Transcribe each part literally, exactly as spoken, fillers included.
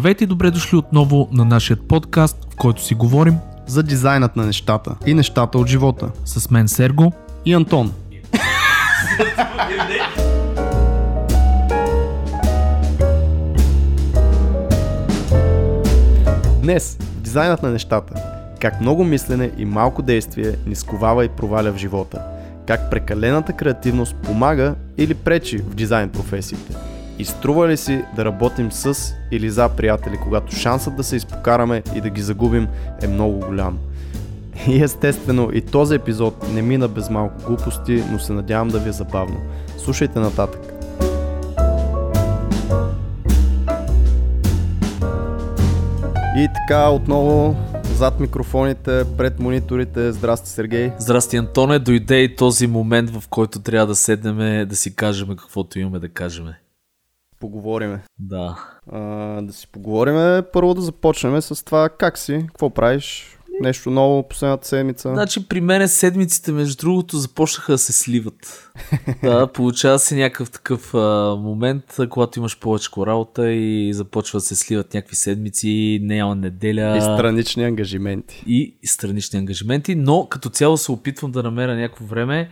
Здравейте и добре дошли отново на нашия подкаст, в който си говорим за дизайнът на нещата и нещата от живота. С мен Серго и Антон. Днес дизайнът на нещата. Как много мислене и малко действие ни сковава и проваля в живота. Как прекалената креативност помага или пречи в дизайн професиите. И струва ли си да работим с или за приятели, когато шансът да се изпокараме и да ги загубим е много голям. И естествено и този епизод не мина без малко глупости, но се надявам да ви е забавно. Слушайте нататък. И така, отново зад микрофоните, пред мониторите. Здрасти, Сергей. Здрасти, Антоне. Дойде и този момент, в който трябва да седнем, да си кажем каквото имаме да кажем. Поговориме. Да. А, да си поговориме. Първо да започнем с това как си, какво правиш, нещо ново последната седмица. Значи при мен седмиците, между другото, започнаха да се сливат. Да, получава се някакъв такъв а, момент, когато имаш повече работа и започва да се сливат някакви седмици, няма неделя. И странични ангажименти. И странични ангажименти, но като цяло се опитвам да намеря някакво време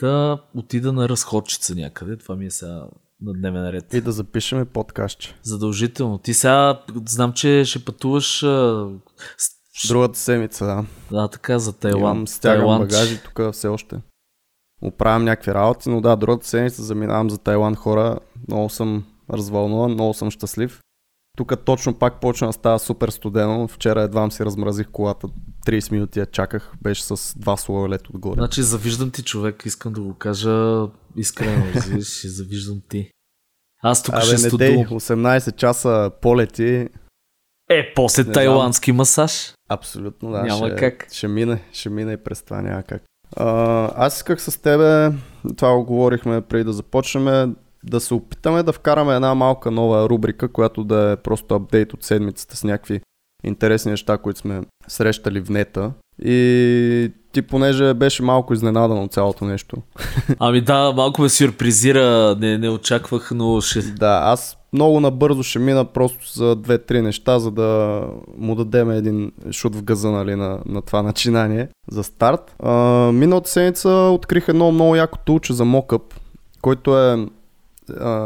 да отида на разходчица някъде. Това ми е сега на дневен ред. И да запишеме подкастче. Задължително. Ти сега знам, че ще пътуваш а... другата седмица, да. Да, така, за Тайланд. Стягам Тайланд. Багажи тук все още. Оправям някакви работи, но да, другата седмица заминавам за Тайланд, хора. Много съм развълнуван, много съм щастлив. Тук точно пак почна да става супер студено. Вчера едвам си размразих колата. трийсет минути я чаках. Беше с два слоя лед отгоре. Значи завиждам ти, човек. Искам да го кажа искрено. Ще завиждам ти. Аз тук ще студувам. осемнайсет часа полети. Е, после не тайландски знам. Масаж. Абсолютно, да. Няма ще, как. Ще мине, ще мине и през това, няма как. А, аз исках с тебе, това го говорихме преди да започнем, да се опитаме да вкараме една малка нова рубрика, която да е просто апдейт от седмицата с някакви интересни неща, които сме срещали в нета. И ти, понеже беше малко изненадан от цялото нещо. Ами да, малко ме сюрпризира, не, не очаквах, но ще... Да, аз много набързо ще мина просто за две-три неща, за да му дадем един шут в газа, нали, на, на това начинание за старт. А, миналата седмица открих едно много яко тулче за мокъп, който е...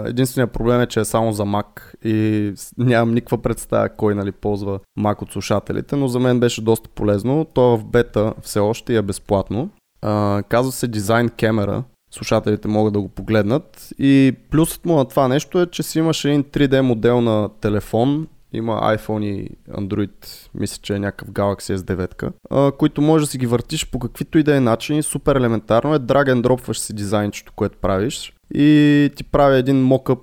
Единственият проблем е, че е само за Mac и нямам никаква представа кой, нали, ползва Mac от слушателите, но за мен беше доста полезно. То е в бета все още и е безплатно. А, казва се Design Camera. Слушателите могат да го погледнат и плюсът му на това нещо е, че си имаш един три Д модел на телефон. Има iPhone и Android, мисля, че е някакъв Galaxy Ес девет, а, които можеш да си ги въртиш по каквито и да е начини. Супер елементарно е, драг ен дропваш си дизайнчето, което правиш и ти прави един мокъп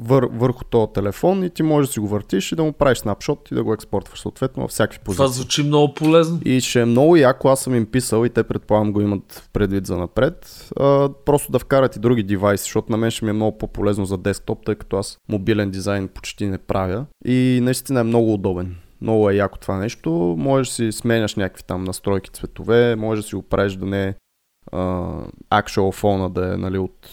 вър, върху този телефон и ти можеш да си го въртиш и да му правиш снапшот и да го експортваш съответно във всякакви позиции. Това звучи много полезно. И ще е много яко, аз съм им писал и те предполагам го имат предвид за напред. А, просто да вкарат и други девайси, защото на мен ще ми е много по-полезно за десктоп, тъй като аз мобилен дизайн почти не правя и наистина е много удобен. Много е яко това нещо, можеш да си сменяш някакви там настройки, цветове, можеш да си го правиш да не е actual фона да е, нали, от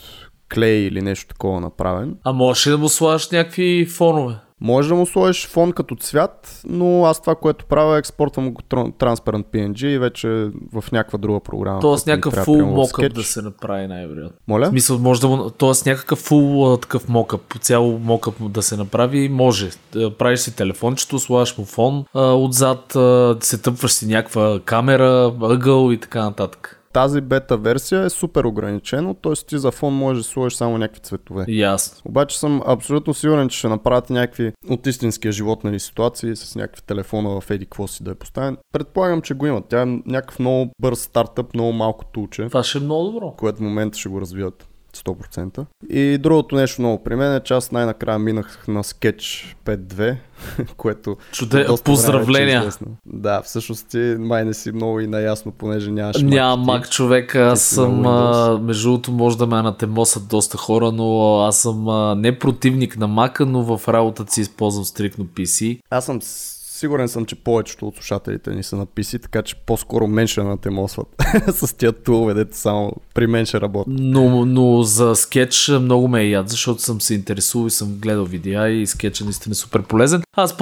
клей или нещо такова направен. А можеш ли да му слагаш някакви фонове? Може да му сложиш фон като цвят, но аз това, което правя, експортвам го Transparent пи ен джи и вече в някаква друга програма. Тоест някакъв фул мокъп да се направи най-вероятно. Моля? В смисъл, може да му... Тоест някакъв фул такъв мокъп, по цяло мокъп да се направи, може. Правиш си телефончето, слагаш му фон а, отзад, а, се тъпваш си някаква камера, ъгъл и така нататък. Тази бета версия е супер ограничено, т.е. ти за фон можеш да сложиш само някакви цветове. Ясно. Yes. Обаче съм абсолютно сигурен, че ще направят някакви от истинския живот, нали, ситуации с някакви телефона в еди какво си да е поставен. Предполагам, че го имат. Тя е някакъв много бърз стартъп, много малко тулче. Това ще е много добро. Което в момента ще го развият сто процента. И другото нещо много при мен е, че аз най-накрая минах на Sketch пет точка две, което... Чуде, поздравления! Е да, всъщност ти май не си много и наясно, понеже нямаш Mac. Няма Mac, човек, аз съм... А, между другото, може да ме анатемосат доста хора, но аз съм а, не противник на Mac, но в работата си използвам стрикно пи си. Аз съм... Сигурен съм, че повечето от слушателите ни са на пи си, така че по-скоро мен ще натемосват с тия тулове, дето само при мен ще работят. Но, но за скетч много ме е яд, защото съм се интересувал и съм гледал видеа и скетчът наистина е супер полезен. Аз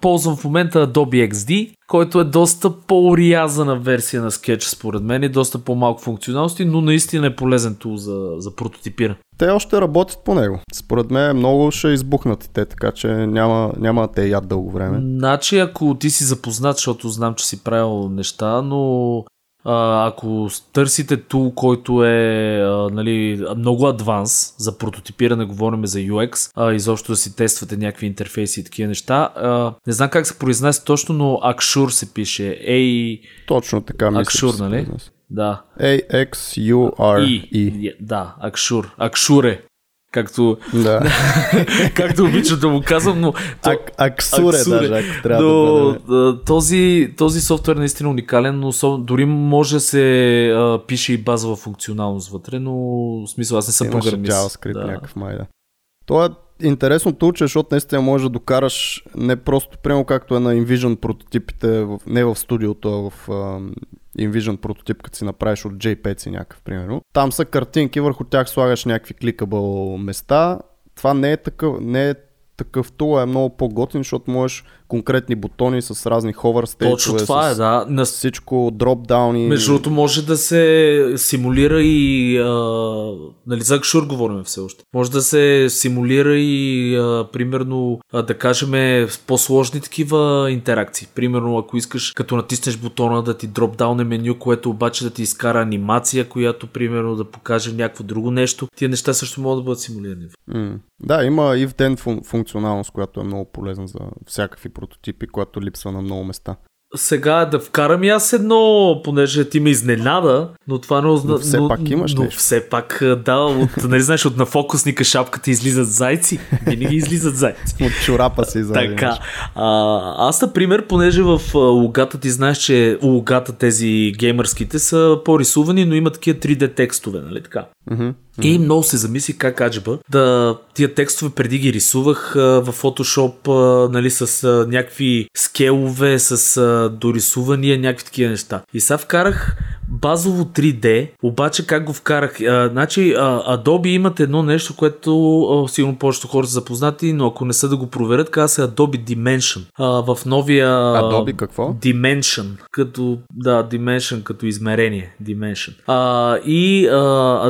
ползвам в момента Adobe Икс Ди, който е доста по-урязана версия на скетч според мен и доста по-малко функционалности, но наистина е полезен тул за, за прототипиране. Те още работят по него. Според мен много ще избухнат те, така че няма, няма те яд дълго време. Значи ако ти си запознат, защото знам, че си правил неща, но а, ако търсите тул, който е а, нали, много адванс за прототипиране, говорим за ю екс, а, изобщо да си тествате някакви интерфейси и такива неща, а, не знам как се произнася точно, но Axure се пише. A... Точно така мисля. Axure, нали? Да. A-X-U-R-E. И, да, Axure. Axure. Както, да. Както обичам да му казвам, но... Axure, даже, ако трябва но, да бъде. Този, този софтуер наистина уникален, но особено, дори може да се а, пише и базова функционалност вътре, но в смисъл аз не съм програмист. JavaScript да. Някакъв май, да. Това е интересно тулче, защото наистина можеш да докараш не просто, прямо както е на InVision прототипите, в, не в студиото, а в... А, InVision прототип, като си направиш от JPEG си някакъв, примерно. Там са картинки, върху тях слагаш някакви кликабъл места. Това не е такъв, не е такъв тул, е много по-готин, защото можеш конкретни бутони с разни ховър стейджове. Точно това е, да. На... Всичко, дропдауни. Между другото може да се симулира и... А... Нали, за Axure говорим все още. Може да се симулира и а, примерно, а, да кажем, по-сложни такива интеракции. Примерно, ако искаш, като натиснеш бутона да ти дропдауне меню, което обаче да ти изкара анимация, която примерно да покаже някакво друго нещо. Тия неща също могат да бъдат симулирани. Mm. Да, има if then фун- функционалност, която е много полезна за всякакви прототипи, която липсва на много места. Сега да вкарам и аз едно, понеже ти ме изненада, но това не означава. Все но, пак имаш. Но нещо. Все пак, да, от, нали знаеш, от на фокусника шапката излизат зайци, винаги излизат зайци. От чорапа си излизат. Така. А, аз, например, понеже в логата ти знаеш, че логата тези геймърските са по-рисувани, но имат такива три Д текстове, нали така? Mm-hmm. И много се замисли как аджеба да тия текстове преди ги рисувах в Photoshop, нали, с някакви скелове, с дорисувания, някакви такива неща. И сега вкарах базово три Д, обаче как го вкарах? А, значи а, Adobe имат едно нещо, което а, сигурно повечето хора са запознати, но ако не са да го проверят, казва се Adobe Dimension. А, в новия... Adobe какво? Dimension. Като, да, Dimension като измерение. Dimension. А, и а,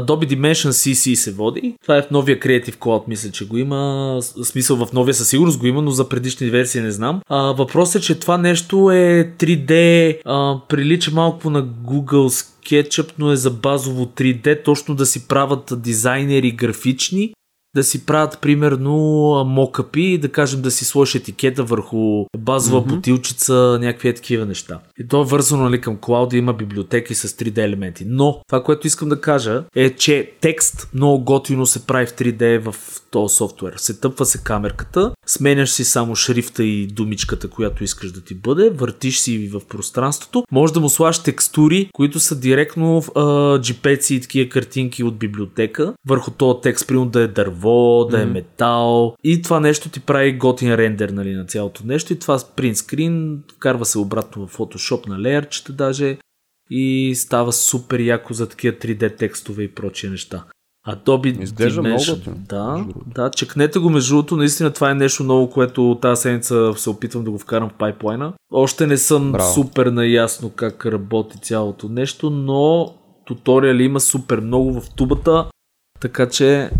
Adobe Dimension Си Си се води. Това е в новия Creative Cloud, мисля, че го има. Смисъл в новия със сигурност го има, но за предишни версии не знам. А, въпросът е, че това нещо е три Д, а, прилича малко на Google Sketchup, но е за базово три Д, точно да си правят дизайнери графични, да си правят примерно мокъпи, да кажем да си сложиш етикета върху базова mm-hmm. бутилчица, някакви такива неща. И то е вързано, нали, към клауда, има библиотеки с три Д елементи. Но това, което искам да кажа е, че текст много готино се прави в три Д в този софтуер. Се тъпва се камерката, сменяш си само шрифта и думичката, която искаш да ти бъде, въртиш си в пространството, може да му слагаш текстури, които са директно в джипеци и такива картинки от библиотека, върху този текст, примерно да е дърво, да е метал, и това нещо ти прави готин рендер, нали, на цялото нещо, и това принт скрин, вкарва се обратно в Photoshop на леерчета даже и става супер яко за такива три Д текстове и прочие неща. Adobe Dimension. Да, да, чекнете го, между другото, наистина това е нещо ново, което тази седмица се опитвам да го вкарам в пайплайна. Още не съм Браво. супер наясно как работи цялото нещо, но туториали има супер много в тубата, така че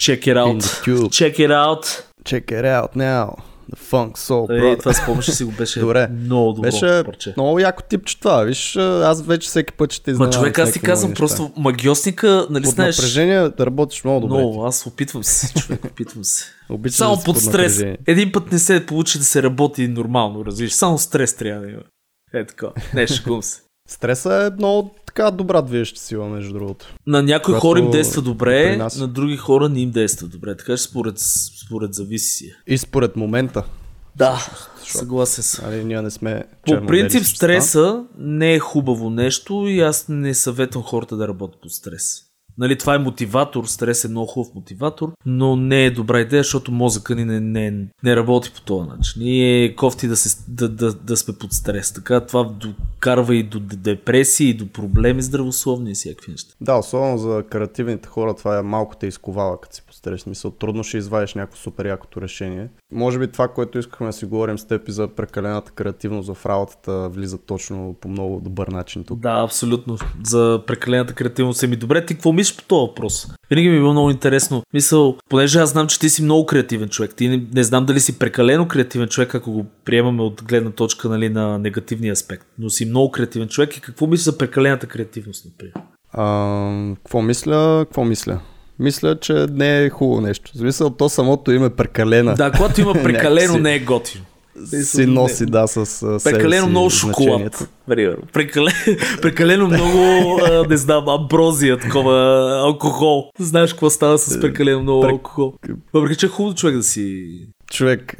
Check it out. Check it out. Check it out now. The Funk Soul Brother. Ей, това спомнеш си го, беше добре. Много добро. Беше парче. Много яко типче това. Виж, аз вече всеки път ще те изненавам. Ма човек, аз ти казвам, просто магиосника, нали, под знаеш... Под напрежение да работиш много добре. Много, аз опитвам се, човек, опитвам се. Обичам само да под, под стрес. Един път не се получи да се работи нормално, разбираш. Само стрес трябва да има. Е така, не, шегувам се. Стреса е много така добра движеща сила, между другото. На някои Когато хора им действа добре, нас... на други хора не им действа добре. Така че според, според зависи. И според момента. Да, съгласен съм. Али, ние не сме по принцип стреса не е хубаво нещо и аз не съветвам хората да работят под стрес. Нали, това е мотиватор, стрес е много хубав мотиватор, но не е добра идея, защото мозъка ни не, не, не работи по този начин. И е кофти да, се, да, да, да сме под стрес. Така това докарва и до депресии, и до проблеми здравословни и всякакви неща. Да, особено за креативните хора това е малко те изковава, като си под стрес. Мисъл, трудно ще извадиш някакво супер якото решение. Може би това, което искахме да си говорим с теб и за прекалената креативност в работата, влиза точно по много добър начин тук. Да, абсолютно. За прекалената креативност е ми добре. Ти какво мислиш по този въпрос? Винаги ми е било много интересно. Мисъл, понеже аз знам, че ти си много креативен човек. Ти не, не знам дали си прекалено креативен човек, ако го приемаме от гледна точка, нали, на негативния аспект. Но си много креативен човек и какво мислиш за прекалената креативност, например? А, какво мисля? Какво мисля? Мисля, че не е хубаво нещо. В смисъл, то самото име прекалена. Да, когато има прекалено, не е готино. Си носи, да, с себе си. Прекалено много шоколад. Прекалено много, не знам, амброзия, такова, алкохол. Знаеш какво става с прекалено много алкохол. Въпреки, че е хубаво човек да си... Човек...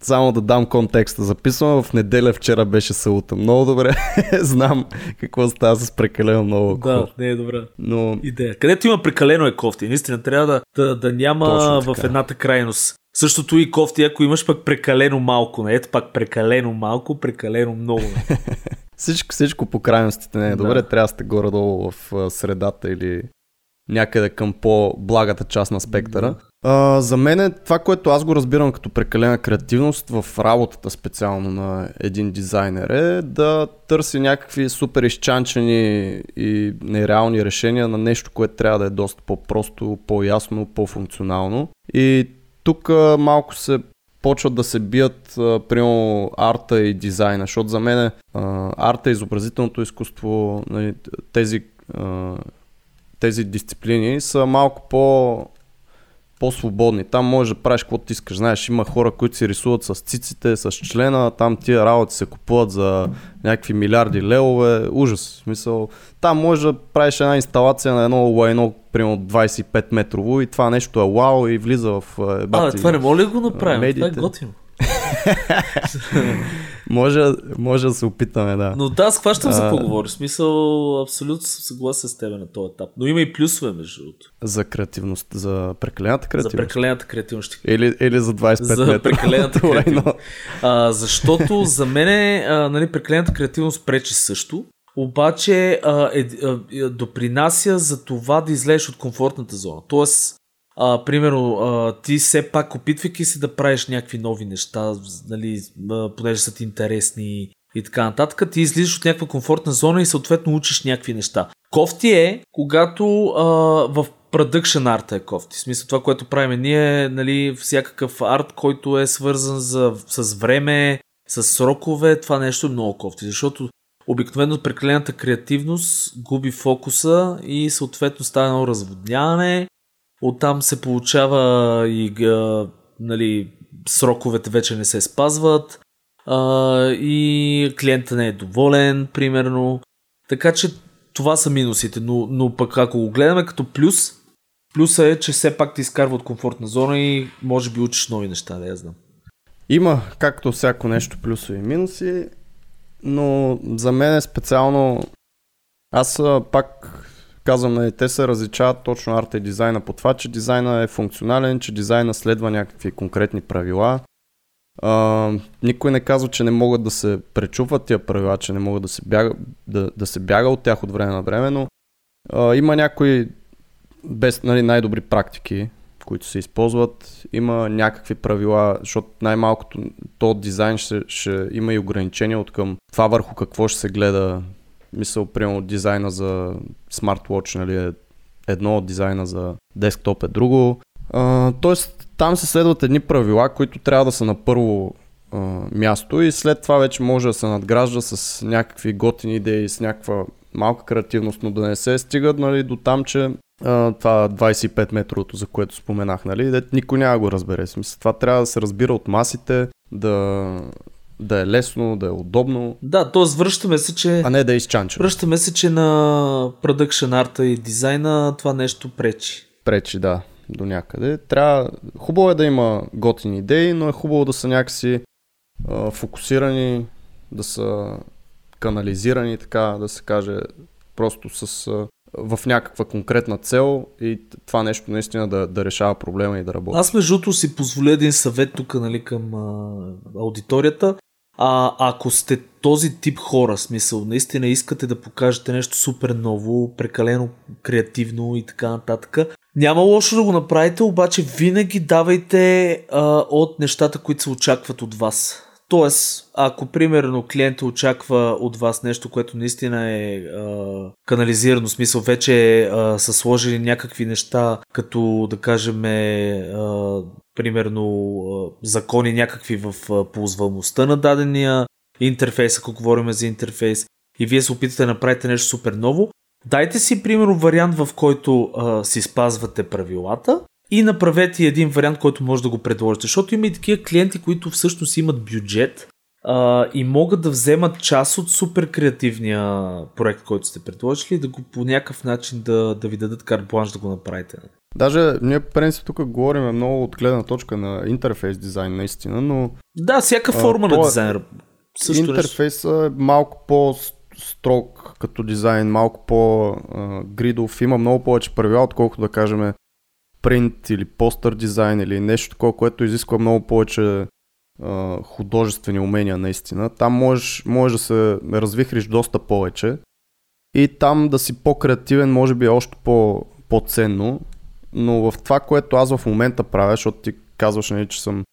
Само да дам контекста. Записвам, в неделя вчера беше салута. Много добре. Знам какво става с прекалено много алкохол. Да, не е добра. Но... идея. Където има прекалено е кофти. Наистина трябва да, да, да няма в едната крайност. Същото и кофти, ако имаш пък прекалено малко. Не? Ето пак прекалено малко, прекалено много. всичко, всичко по крайностите не е добре. Да. Трябва да сте горе-долу в средата или някъде към по-благата част на спектъра. Uh, за мен е това, което аз го разбирам като прекалена креативност в работата специално на един дизайнер е да търси някакви супер изчанчени и нереални решения на нещо, което трябва да е доста по-просто, по-ясно, по-функционално. И тук uh, малко се почват да се бият uh, примерно арта и дизайна, защото за мен е uh, арта, изобразителното изкуство, тези, uh, тези дисциплини са малко по... по-свободни. Там можеш да правиш каквото ти искаш. Знаеш, има хора, които си рисуват с циците, с члена, там тия работи се купуват за някакви милиарди левове. Ужас. В смисъл, там можеш да правиш една инсталация на едно лайно, примерно двайсет и пет метрово и това нещо е вау и влиза в бати. А, това не мога ли го направим? Медиите. Това е готино. може, може да се опитаме, да. Но да, аз хващам за поговори. В смисъл, абсолютно съм съгласен с тебе на този етап. Но има и плюсове, между другото. За креативност, за прекалената креативност. За прекалената креативност. Или, или за двайсет и пет метра. За прекалената креативност. а, защото за мен нали, прекалената креативност пречи също. Обаче а, е, е, допринася за това да излезеш от комфортната зона. Тоест, А, примерно, а, ти все пак опитвайки се да правиш някакви нови неща, нали, а, понеже са ти интересни и така нататък, ти излизаш от някаква комфортна зона и съответно учиш някакви неща. Кофти е, когато а, в продъкшен арта е кофти. В смисъл това, което правим ние, нали, всякакъв арт, който е свързан за, с време, с срокове, това нещо е много кофти, защото обикновено прекалената креативност губи фокуса и съответно става едно разводняване. Оттам се получава и нали, сроковете вече не се спазват а, и клиента не е доволен, примерно. Така че това са минусите, но, но пък ако го гледаме като плюс, плюса е, че все пак ти изкарва от комфортна зона и може би учиш нови неща, да я знам. Има, както всяко нещо, плюсови и минуси, но за мен е специално аз пак... Казвам, те се различават точно арта и дизайна по това, че дизайна е функционален, че дизайна следва някакви конкретни правила. А, никой не казва, че не могат да се пречупват тия правила, че не могат да се бяга, да, да се бяга от тях от време на време, но а, има някои без, нали, най-добри практики, които се използват. Има някакви правила, защото най-малкото то дизайн ще, ще има и ограничения от към това върху какво ще се гледа. Мисъл, примерно дизайна за смарт-уотч, нали, е едно, дизайна за десктоп е друго. А, тоест, там се следват едни правила, които трябва да са на първо а, място и след това вече може да се надгражда с някакви готини идеи, с някаква малка креативност, но да не се стигат, нали, до там, че а, това двайсет и пет метровото, за което споменах, нали, никой няма го разбере. Смисъл, това трябва да се разбира от масите, да... да е лесно, да е удобно. Да, т.е. връщаме се, че... А не да е изчанчено. Връщаме се, че на продъкшен арта и дизайна това нещо пречи. Пречи, да, до някъде. Трябва... Хубаво е да има готини идеи, но е хубаво да са някакси а, фокусирани, да са канализирани, така да се каже, просто с а, в някаква конкретна цел и това нещо наистина да, да решава проблема и да работи. Аз междуто си позволя един съвет тук, нали, към а, аудиторията. А, ако сте този тип хора, смисъл, наистина искате да покажете нещо супер ново, прекалено креативно и така нататък, няма лошо да го направите, обаче винаги давайте а, от нещата, които се очакват от вас. Тоест, ако примерно клиента очаква от вас нещо, което наистина е а, канализирано, смисъл вече а, са сложили някакви неща, като да кажем а, примерно а, закони някакви в а, ползваемостта на дадения интерфейс, ако говорим за интерфейс, и вие се опитате да направите нещо супер ново, дайте си примерно вариант, в който а, си спазвате правилата, и направете един вариант, който може да го предложите, защото има и такива клиенти, които всъщност имат бюджет а, и могат да вземат част от супер креативния проект, който сте предложили и да го по някакъв начин да, да ви дадат карт-бланш да го направите. Даже ние по принцип тук говорим много от гледна точка на интерфейс дизайн наистина, но... Да, всяка форма а, на дизайн. Интерфейсът е малко по-строг като дизайн, малко по-гридов, има много повече правила, отколкото да кажем принт или постър дизайн или нещо такова, което изисква много повече а, художествени умения наистина. Там можеш, можеш да се развихриш доста повече и там да си по-креативен може би е още по, по-ценно, но в това, което аз в момента правя, защото ти казваш, не, че съм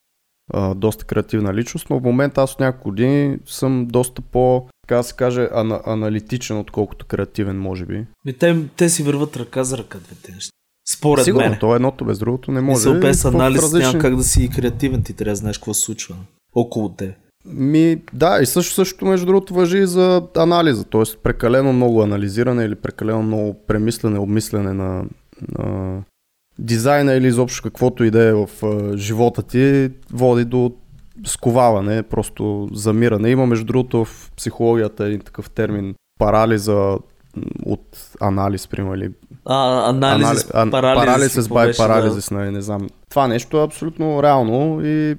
а, доста креативна личност, но в момента аз от няколко години съм доста по, така да се каже, ана, аналитичен, отколкото креативен може би. Те, те си върват ръка за ръка двете неща. Според Сигурно, мен. Това едното без другото не може. Мисъл, без анализ различни... няма как да си креативен, ти трябва да знаеш какво се случва около те. Ми, да, и също, също между другото важи и за анализа, т.е. прекалено много анализиране или прекалено много премислене, обмислене на, на дизайна или изобщо каквото и да е в живота ти, води до сковаване, просто замиране. Има между другото в психологията един такъв термин парализа от анализ, примерно, или А, анализ, анализ парализис, парализис бай парализис, да. не, не знам. Това нещо е абсолютно реално и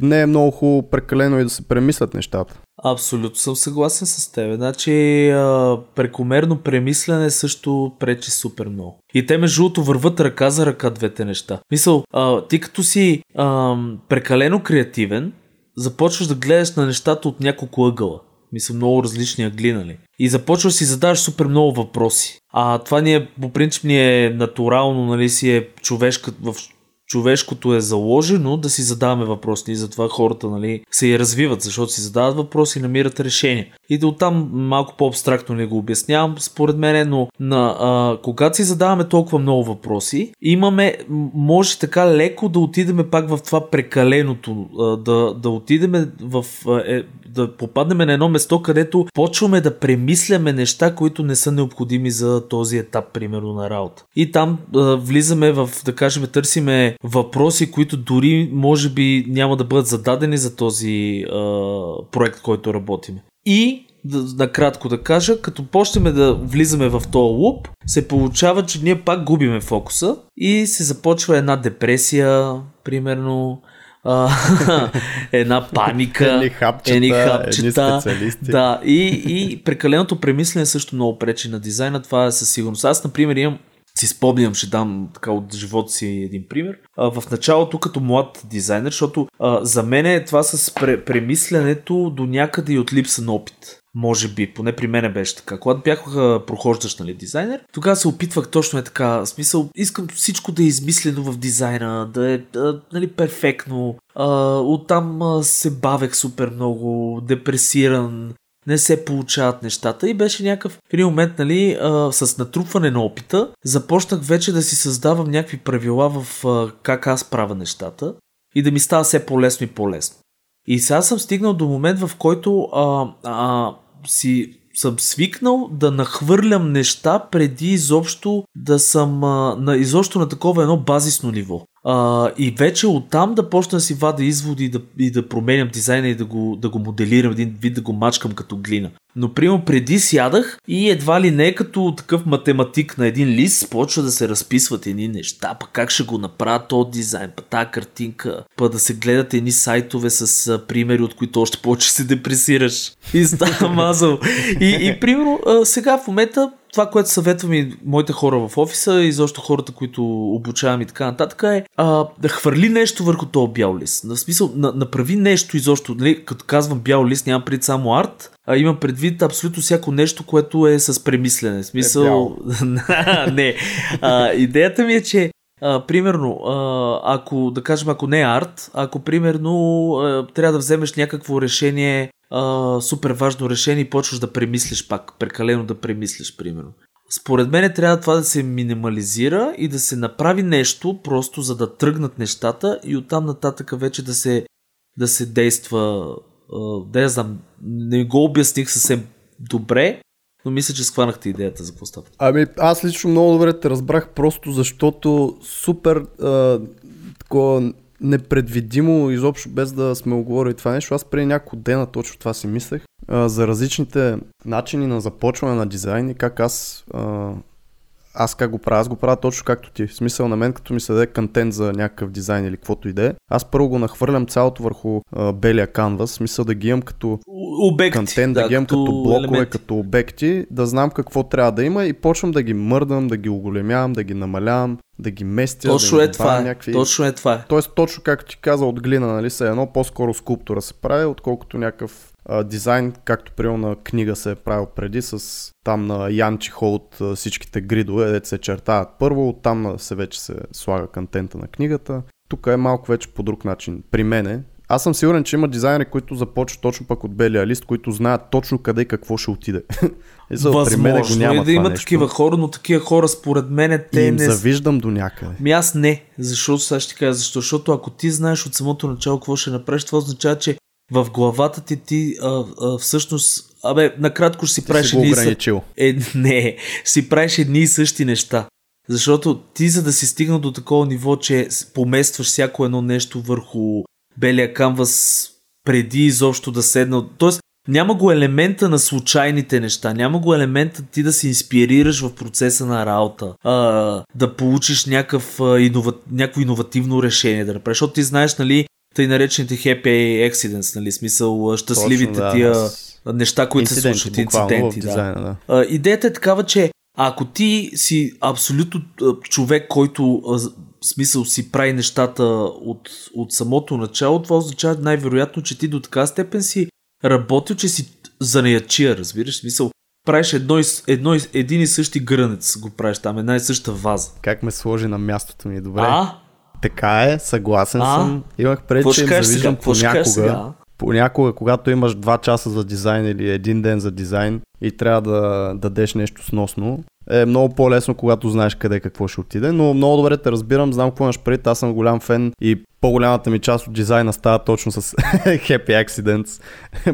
не е много хубаво прекалено и да се премислят нещата. Абсолютно съм съгласен с теб. Значи а, прекомерно премисляне също пречи супер много. И те между другото върват ръка за ръка двете неща. Мисъл, а, ти като си а, прекалено креативен, започваш да гледаш на нещата от няколко ъгъла. Мисля, много различни агли, нали? И започваш си задаваш супер много въпроси. А това ни е, по принцип ни е натурално, нали, си е човешка, в човешкото е заложено да си задаваме въпроси. И затова хората, нали, се и развиват, защото си задават въпроси и намират решения. И да оттам малко по-абстрактно не го обяснявам, според мен, но на, а, когато си задаваме толкова много въпроси, имаме, може така леко да отидеме пак в това прекаленото, а, да, да отидеме в... А, е, да попаднем на едно место, където почваме да премисляме неща, които не са необходими за този етап, примерно, на работа. И там а, влизаме в, да кажем, търсиме въпроси, които дори, може би, няма да бъдат зададени за този а, проект, който работиме. И, накратко да кажа, като почнем да влизаме в този луп, се получава, че ние пак губиме фокуса и се започва една депресия, примерно, една паника, едни хапчета, едни хапчета, специалисти. Да, и, и прекаленото премислене също много пречи на дизайна, това е със сигурност. Аз, например, имам, си спомням, ще дам така от живота си един пример. А, в началото като млад дизайнер, защото а, за мен е това с премисленето до някъде и от липса на опит. Може би, поне при мене беше така. Когато бях прохождащ, нали, дизайнер, тогава се опитвах точно е така, смисъл, искам всичко да е измислено в дизайна, да е, да, нали, перфектно. А, оттам а, се бавех супер много, депресиран, не се получават нещата и беше някакъв в един момент, нали, а, с натрупване на опита, започнах вече да си създавам някакви правила в а, как аз правя нещата и да ми става все по-лесно и по-лесно. И сега съм стигнал до момент, в който а, а, си съм свикнал да нахвърлям неща преди изобщо да съм а, на, изобщо на такова едно базисно ниво. А, и вече оттам да почна да си вада изводи и да, и да променям дизайна и да го, да го моделирам, един вид да го мачкам като глина. Но примерно преди сядах и едва ли не като такъв математик на един лист почва да се разписват едни неща, пък как ще го направя този дизайн, пък тази картинка, пък да се гледат едни сайтове с а, примери, от които още повече се депресираш и става мазъл. И, и примерно а, сега в момента това, което съветвам и моите хора в офиса и защо хората, които обучавам и така нататък е а, да хвърли нещо върху този бял лист. На смисъл, на, направи нещо изобщо. Нали, като казвам бял лист, нямам предвид само арт, а имам предвид абсолютно всяко нещо, което е с премислене. В смисъл... Е не. А, идеята ми е, че Uh, примерно, uh, ако да кажем, ако не е арт, ако примерно uh, трябва да вземеш някакво решение, uh, супер важно решение и почваш да премислиш пак, прекалено да премислиш, примерно. Според мен трябва това да се минимализира и да се направи нещо, просто за да тръгнат нещата и оттам нататък вече да се, да се действа, uh, да я знам, не го обясних съвсем добре. Но мисля, че схванахте идеята за поставата. Ами аз лично много добре те разбрах, просто защото супер а, такова непредвидимо, изобщо без да сме оговорили това нещо. Аз преди няколко дена точно това си мислех а, за различните начини на започване на дизайн и как аз а, аз как го правя. Аз го правя точно както ти. В смисъл, на мен като ми се даде контент за някакъв дизайн или каквото и да е, аз първо го нахвърлям цялото върху а, белия канвас, в смисъл да ги имам като обекти, контент, да, да ги имам като, като блокове, елементи, като обекти, да знам какво трябва да има и почвам да ги мърдам, да ги оголемявам, да ги намалявам, да ги местя. Точно да е това. Някакви... Точно е това. Тоест, точно както ти каза, от глина, нали, се едно, по-скоро скулптура се прави, отколкото някакъв а, дизайн, както прием на книга се е правил преди, с там на Ян Чихол от а, всичките гридове, дето се чертаят първо, оттам се вече се слага контента на книгата. Тук е малко вече по друг начин. При мене, аз съм сигурен, че има дизайнери, които започват точно пък от белия лист, които знаят точно къде и какво ще отиде. Възможно е да има такива хора, но такива хора според мен те им не... завиждам до някъде. Ми аз не, защото сега ще кажа защо. Защото ако ти знаеш от самото начало какво ще направиш, това означава, че в главата ти ти а, а, всъщност... Абе, накратко ще си ти правиш едни... Съ... Е, не, ще си правиш едни и същи неща. Защото ти, за да си стигнал до такова ниво, че поместваш всяко едно нещо върху белия канвас преди изобщо да седна. Тоест, няма го елемента на случайните неща, няма го елемента ти да се инспирираш в процеса на работа, а, да получиш някакъв, а, инова... някакво иновативно решение да направиш. Защото ти знаеш, нали, тъй наречените happy accidents, нали, смисъл щастливите точно, да, тия да, неща, които се случват, инциденти. Да. Дизайна, да. А, идеята е такава, че ако ти си абсолютно човек, който смисъл си прави нещата от, от самото начало, това означава най-вероятно, че ти до така степен си работил, че си занаятчия, разбираш, смисъл. Правиш едно, едно, един и същи грънец, го правиш там, една и съща ваза. Как ме сложи на мястото ми, добре? А? Така е, съгласен а? съм. Имах пред, че им завиждам понякога. Понякога, когато имаш два часа за дизайн или един ден за дизайн и трябва да дадеш нещо сносно, е много по-лесно, когато знаеш къде какво ще отиде, но много добре те разбирам, знам какво имаш преди, аз съм голям фен и по-голямата ми част от дизайна става точно с happy accidents.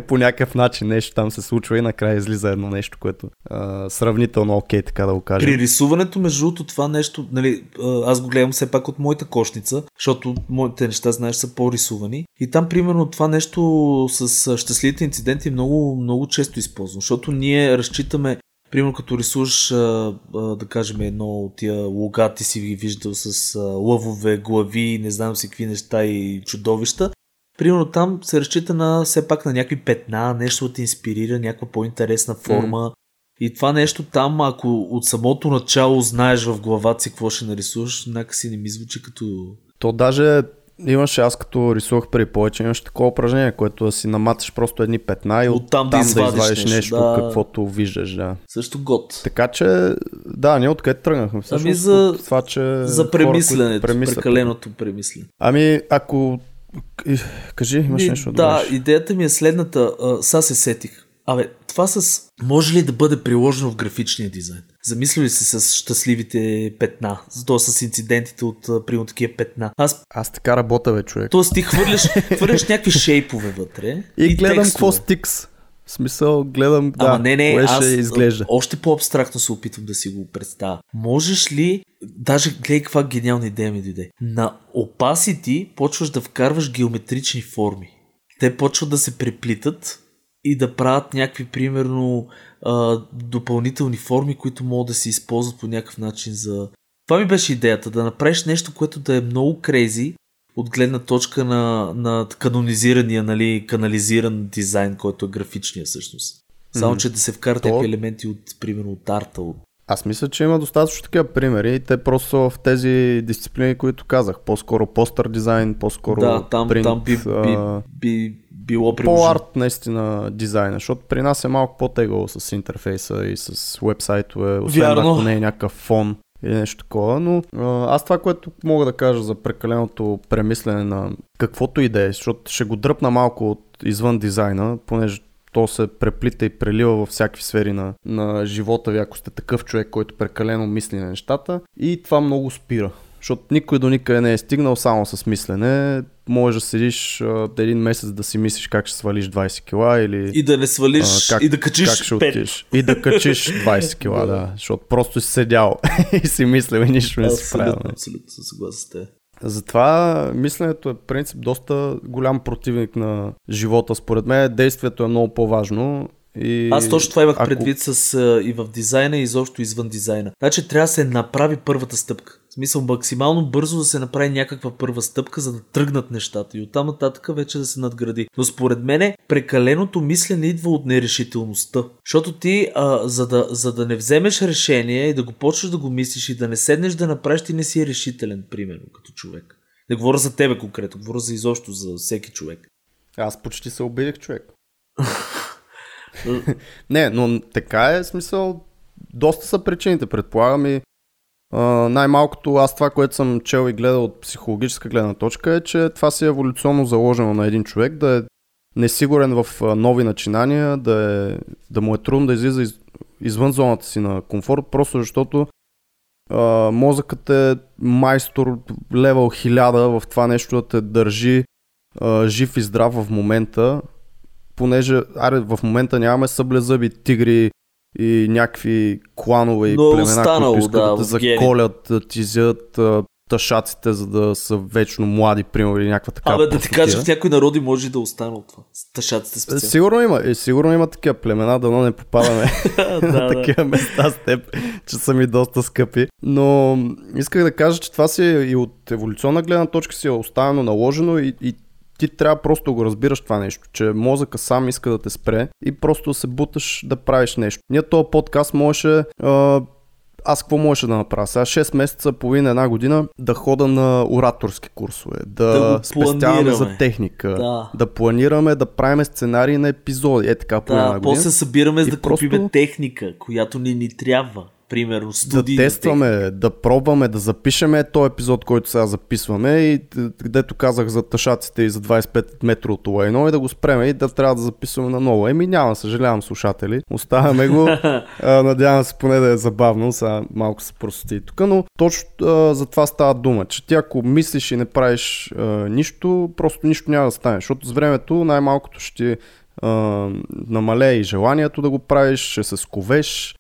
По някакъв начин нещо там се случва и накрая излиза едно нещо, което а, сравнително окей, така да го кажем. При рисуването, между другото, това нещо, нали, аз го гледам все пак от моята кошница, защото моите неща, знаеш, са по-рисувани и там, примерно, това нещо с щастливите инциденти много, много често използвам, защото ние разчитаме. Примерно като рисуваш, да кажем, едно от тия лога, ти си ги виждал с лъвове, глави, не знам си какви неща и чудовища. Примерно там се разчита на все пак на някакви петна, нещо да те инспирира, някаква по-интересна форма. Mm. И това нещо там, ако от самото начало знаеш в главата си какво ще нарисуваш, някакси не ми звучи като... То даже... Имаше, аз като рисувах преди повече, имаше такова упражнение, което да си намацаш просто едни петна и оттам да извадиш, да извадиш нещо, нещо да... каквото виждаш. Да. Също гот. Така че, да, ние откъде тръгнахме. Също, ами за, това, че за премисленето, хора, прекаленото премислене. Ами, ако... Кажи, имаш и, нещо да добавиш. Да, идеята ми е следната. Сега се сетих. Абе, това с... Може ли да бъде приложено в графичния дизайн? Замислили се с щастливите петна, зато с инцидентите от примерно такива петна. Аз, Аз така работя, бе, човек. Тоест ти хвърляш, хвърляш някакви шейпове вътре и, и гледам какво стикс. В смисъл, гледам, да, не, не, кое аз ще изглежда. Още по-абстрактно се опитвам да си го представя. Можеш ли, даже гледай каква гениална идея ми дойде, на опасити почваш да вкарваш геометрични форми. Те почват да се преплитат и да правят някакви, примерно, допълнителни форми, които могат да се използват по някакъв начин за... Това ми беше идеята, да направиш нещо, което да е много крейзи от гледна точка на, на канонизирания, нали, канализиран дизайн, който е графичния всъщност. Само, mm. че да се вкарат някакви елементи от, примерно, от арта, от Аз мисля, че има достатъчно такива примери. Те просто са в тези дисциплини, които казах. По-скоро постър дизайн, по-скоро да, там, принт. Там би, би, би било приложено. По-арт наистина дизайна, защото при нас е малко по-тегло с интерфейса и с уебсайтове, освен ако не е някакъв фон или нещо такова, но аз това, което мога да кажа за прекаленото премислене на каквото и да е, защото ще го дръпна малко от извън дизайна, понеже то се преплита и прелива във всякакви сфери на, на живота ви, ако сте такъв човек, който прекалено мисли на нещата, и това много спира. Защото никой до никъде не е стигнал само с мислене. Можеш да седиш един месец да си мислиш как ще свалиш двайсет кила или... И да не свалиш, а, как, и да качиш пет. И да качиш двайсет кила, да. Защото просто си седял и си мислил и нищо не си правил. Абсолютно съм съгласен с те. Затова мисленето е принцип доста голям противник на живота. Според мен действието е много по-важно. И... Аз точно това имах ако... предвид с, а, и в дизайна, и изобщо извън дизайна. Значи трябва да се направи първата стъпка. В смисъл максимално бързо да се направи някаква първа стъпка, за да тръгнат нещата и оттам нататък вече да се надгради. Но според мене прекаленото мислене идва от нерешителността. Защото ти а, за, да, за да не вземеш решение и да го почнеш да го мислиш и да не седнеш да направиш, ти не си решителен, примерно, като човек. Не говоря за тебе конкретно, говоря за изобщо за всеки човек. Аз почти се обидих, човек. Не, но така е, смисъл, доста са причините, предполагам, и Uh, най-малкото аз това, което съм чел и гледал от психологическа гледна точка, е, че това си е еволюционно заложено на един човек да е несигурен в нови начинания, да, е, да му е трудно да излиза из, извън зоната си на комфорт, просто защото uh, мозъкът е майстор левел хиляда в това нещо да те държи uh, жив и здрав в момента, понеже аре, в момента нямаме съблезъби тигри и някакви кланове и но племена, останало, които искат да, да те заколят, да ти изядат тъшаците, за да са вечно млади, примерно, или някаква такава. Абе, да ти кажа, в някои народи може да останало това. Тъшаците специално. Сигурно има, и сигурно има такива племена, дано не попадаме на такива места с теб, че са ми доста скъпи. Но исках да кажа, че това си и от еволюционна гледна точка си е останало наложено и, и ти трябва просто го разбираш това нещо, че мозъка сам иска да те спре и просто се буташ да правиш нещо. Ние този подкаст можеше, аз какво можеше да направя? Сега шест месеца, половина, една година да хода на ораторски курсове, да, да спестяваме за техника, да. да планираме, да правим сценарии на епизоди, е така по една година. Да, после събираме за да купиме просто... техника, която ни ни трябва. Примерно, да тестваме, техника. Да пробваме, да запишеме този епизод, който сега записваме и където казах за тъшаците и за двайсет и пет метровото лайно и да го спреме и да трябва да записваме наново. Еми няма, съжалявам слушатели, оставяме го, надявам се поне да е забавно, сега малко се прости и тук, но точно а, за това става дума, че ти ако мислиш и не правиш а, нищо, просто нищо няма да стане, защото с времето най-малкото ще ти намалее и желанието да го правиш, ще се сковеш,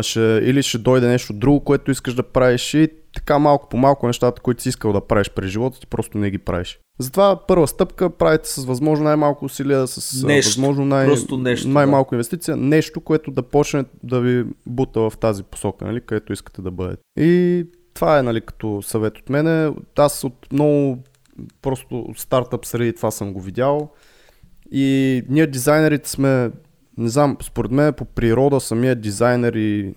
Ще, или ще дойде нещо друго, което искаш да правиш и така малко по малко нещата, които си искал да правиш през живота, ти просто не ги правиш. Затова първа стъпка правите с възможно най-малко усилия, с нещо, възможно най- нещо, най-малко да. инвестиция, нещо, което да почне да ви бута в тази посока, нали, където искате да бъдете. И това е, нали, като съвет от мене. Аз от много просто стартъп среди това съм го видял и ние дизайнерите сме... Не знам, според мен по природа самия дизайнер и, и,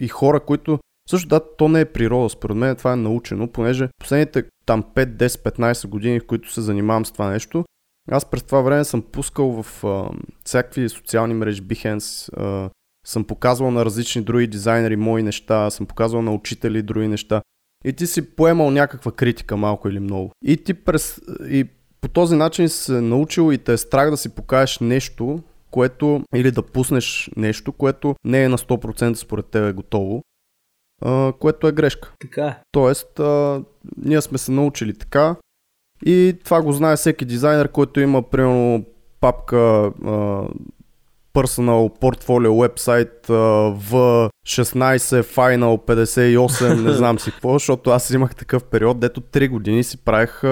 и хора, които... Също да, то не е природа, според мен това е научено, понеже последните там пет, десет, петнайсет години, в които се занимавам с това нещо, аз през това време съм пускал в а, всякакви социални мрежи, Behance, а, съм показвал на различни други дизайнери мои неща, съм показвал на учители други неща и ти си поемал някаква критика малко или много. И ти през... И по този начин си се научил и те е страх да си покажеш нещо, което или да пуснеш нещо, което не е на сто процента според тебе готово, а, което е грешка. Така. Тоест, а, ние сме се научили така и това го знае всеки дизайнер, който има примерно папка а, Personal Portfolio Website в шестнайсет Final петдесет и осем, не знам си какво, защото аз имах такъв период, дето три години си правих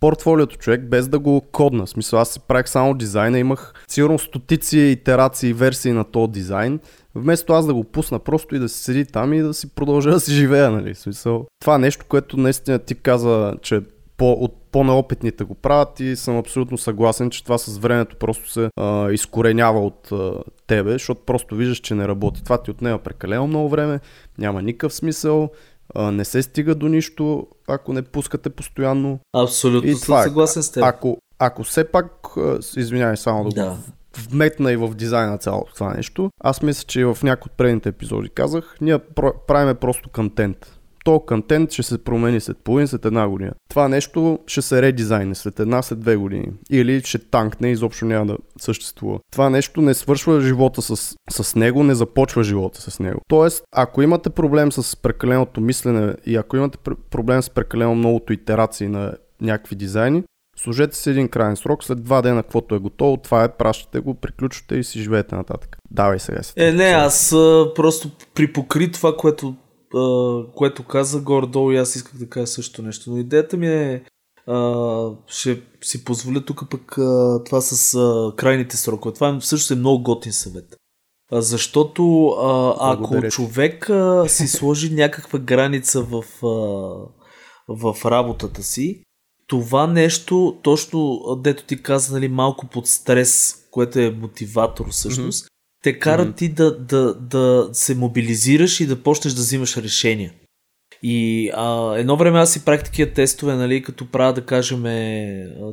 портфолиото, човек, без да го кодна. В смисъл, аз си правих само дизайна, имах сигурно стотици итерации, версии на този дизайн, вместо аз да го пусна просто и да си седи там и да си продължа да си живея, нали? В смисъл, това нещо, което наистина ти каза, че по, от по-неопитните го правят и съм абсолютно съгласен, че това с времето просто се а, изкоренява от а, тебе, защото просто виждаш, че не работи. Това ти отнема прекалено много време, няма никакъв смисъл, а, не се стига до нищо, ако не пускате постоянно. Абсолютно съм съгласен с теб. Ако, ако все пак, извинявай само да го да. вметна и в дизайна цялото това нещо, аз мисля, че в някои от предните епизоди казах, ние правиме просто контент. То контент ще се промени след половин, след една година. Това нещо ще се редизайне след една, след две години. Или ще танкне и изобщо няма да съществува. Това нещо не свършва живота с, с него, не започва живота с него. Тоест, ако имате проблем с прекаленото мислене и ако имате проблем с прекалено многото итерации на някакви дизайни, служете си един крайен срок, след два дена каквото е готово, това е, пращате го, приключвате и си живеете нататък. Давай сега си. Е, не, аз а, просто припокри това, което Uh, което каза горе-долу и аз исках да кажа също нещо, но идеята ми е uh, ще си позволя тук пък uh, това с uh, крайните срокове. Това всъщност е много готин съвет. Uh, защото uh, ако човек uh, си сложи някаква граница в, uh, в работата си, това нещо, точно дето ти каза, нали, малко под стрес, което е мотиватор всъщност, mm-hmm. те карат mm-hmm. ти да, да, да се мобилизираш и да почнеш да взимаш решения. И а, едно време аз си правих такива тестове, нали, като правя, да кажем,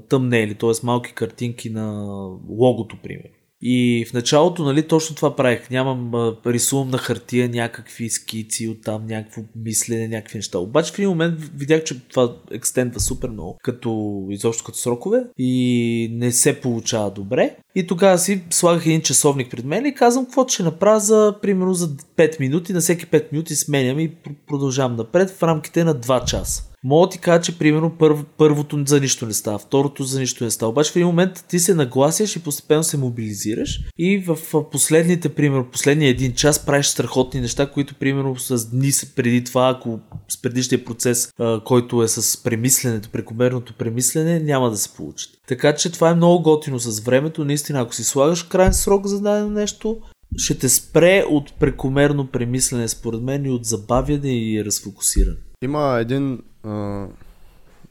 тъмнели, т.е. малки картинки на логото, пример. И в началото, нали, точно това правих. Нямам, рисувам на хартия някакви скици, оттам някакво мислене, някакви неща. Обаче в един момент видях, че това екстендва супер много, като изобщо като срокове, и не се получава добре. И тогава си слагах един часовник пред мен и казвам, какво ще направя за, примерно, за пет минути, на всеки пет минути сменям и продължавам напред в рамките на два часа. Мога ти кажа, че примерно първо, първото за нищо не става, второто за нищо не става. Обаче в един момент ти се нагласяш и постепенно се мобилизираш и в последните, примерно, последния един час правиш страхотни неща, които примерно с дни преди това, ако с предишния процес, който е с премисленето, прекомерното премислене, няма да се получи. Така че това е много готино с времето. Наистина, ако си слагаш крайен срок за дадено нещо, ще те спре от прекомерно премислене, според мен, и от забавяне и разфокусиране. Има един а,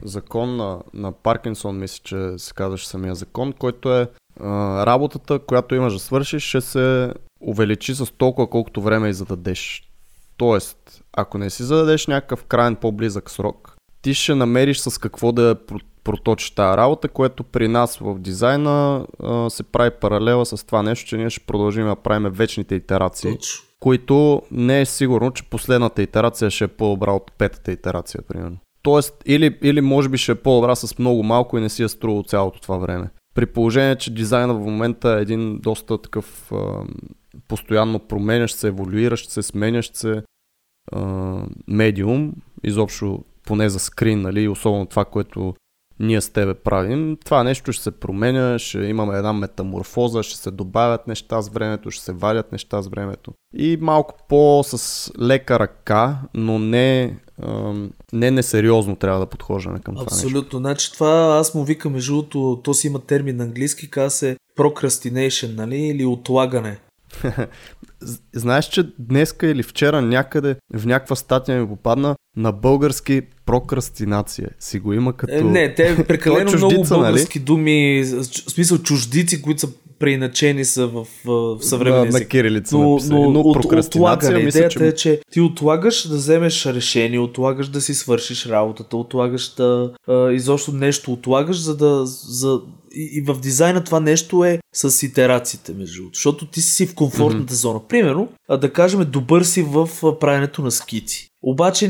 закон на, на Паркинсон, мисля, че се казваше самия закон, който е а, работата, която имаш да свършиш, ще се увеличи с толкова колкото време и зададеш. Тоест, ако не си зададеш някакъв крайен по-близък срок, ти ще намериш с какво да проточиш тази работа, което при нас в дизайна а, се прави паралела с това нещо, че ние ще продължим да правим вечните итерации. Точно. Които не е сигурно, че последната итерация ще е по-добра от петата итерация, примерно. Тоест, или, или може би ще е по-добра с много малко и не си е струвало цялото това време. При положение, че дизайна в момента е един доста такъв а, постоянно променящ се, еволюиращ се, сменящ се а, медиум, изобщо поне за скрин, нали, особено това, което ние с тебе правим, това нещо ще се променя, ще имаме една метаморфоза, ще се добавят неща с времето, ще се валят неща с времето. И малко по-с лека ръка, но не, ем, не несериозно трябва да подхождаме към това. Абсолютно. Нещо. Значи това аз му викам, между другото, то си има термин на английски, казва се procrastination, нали, или отлагане. Знаеш, че днеска или вчера някъде в някаква статия ми попадна на български прокрастинация. Си го има като... Е, не, те прекалено много български, нали, думи, в смисъл чуждици, които са преиначени са в, в съвременния език. На кирилица написали, но, но от, прокрастинация отлагане. Мисля, идеята че... е, че ти отлагаш да вземеш решение, отлагаш да си свършиш работата, отлагаш да а, изобщо нещо отлагаш, за да... За... И, и в дизайна това нещо е с итерациите, между другото, защото ти си в комфортната mm-hmm. зона. Примерно, а да кажем, добър си в правенето на скици. Обаче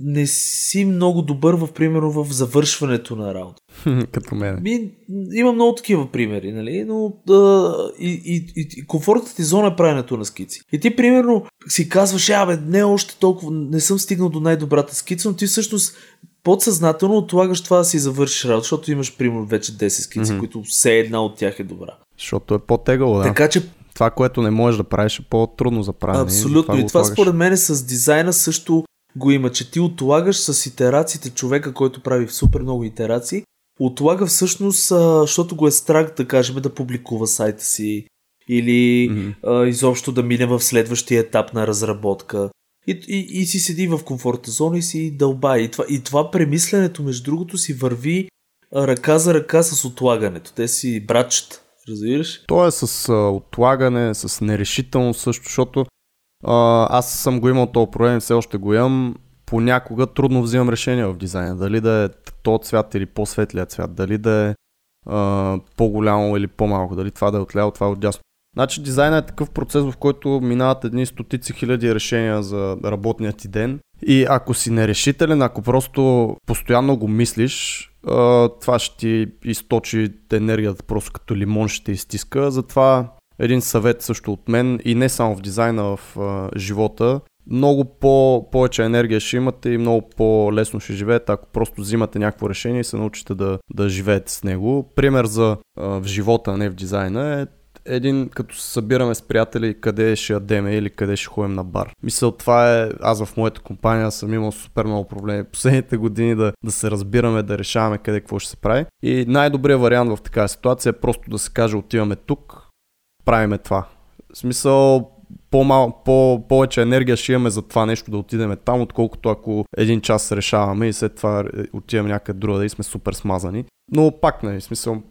не си много добър в, примерно, в завършването на работа. Като мен. Ми, има много такива примери, нали? Но а, и, и, и комфортната ти зона е правенето на скици. И ти, примерно, си казваш, абе, не още толкова, не съм стигнал до най-добрата скица, но ти всъщност подсъзнателно отлагаш това да си завършиш работа, защото имаш, примерно, вече десет скици, mm-hmm. които все една от тях е добра. Защото е по-тегало, да. Така че това, което не можеш да правиш, е по-трудно за правене. Абсолютно. И това, и това според мен с дизайна също го има, че ти отлагаш с итерациите, човека, който прави супер много итерации, отлага всъщност, защото го е страх, да кажем, да публикува сайта си или mm-hmm. а, изобщо да мине в следващия етап на разработка. И, и, и си седи в комфортна зона и си дълба. И това, и това премисленето, между другото, си върви ръка за ръка с отлагането. Те си братчета, разбираш? То е с а, отлагане, с нерешителност също, защото а, аз съм го имал този проблем, все още го имам. Понякога трудно взимам решение в дизайна. Дали да е този цвят или по-светлия цвят, дали да е а, по-голямо или по-малко, дали това да е отляво, това е отдясно. Значи дизайнът е такъв процес, в който минават едни стотици хиляди решения за работния ти ден и ако си нерешителен, ако просто постоянно го мислиш, това ще ти източи енергията, просто като лимон ще те изтиска. Затова един съвет също от мен и не само в дизайна, в живота, много повече енергия ще имате и много по-лесно ще живеете, ако просто взимате някакво решение и се научите да, да живеете с него. Пример за в живота, не в дизайна е един, като се събираме с приятели, къде ще ядеме или къде ще ходим на бар. Мисля, това е, аз в моята компания съм имал супер много проблеми последните години да, да се разбираме, да решаваме къде какво ще се прави. И най-добрият вариант в такава ситуация е просто да се каже, отиваме тук, правиме това. В смисъл, по-мал, по, повече енергия ще имаме за това нещо да отидем там, отколкото ако един час решаваме и след това отиваме някъде другаде и сме супер смазани. Но пак, нали, в смисъл,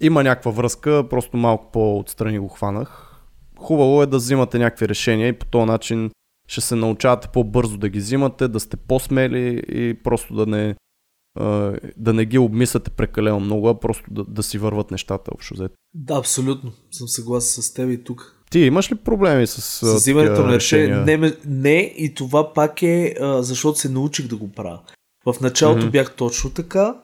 има някаква връзка, просто малко по-отстрани го хванах. Хубаво е да взимате някакви решения и по този начин ще се научавате по-бързо да ги взимате, да сте по-смели и просто да не, да не ги обмисляте прекалено много, а просто да, да си върват нещата общо взето. Да, абсолютно. Съм съгласен с теб и тук. Ти имаш ли проблеми с, с взимането на решения? Не, не, и това пак е, защото се научих да го правя. В началото mm-hmm. бях точно така,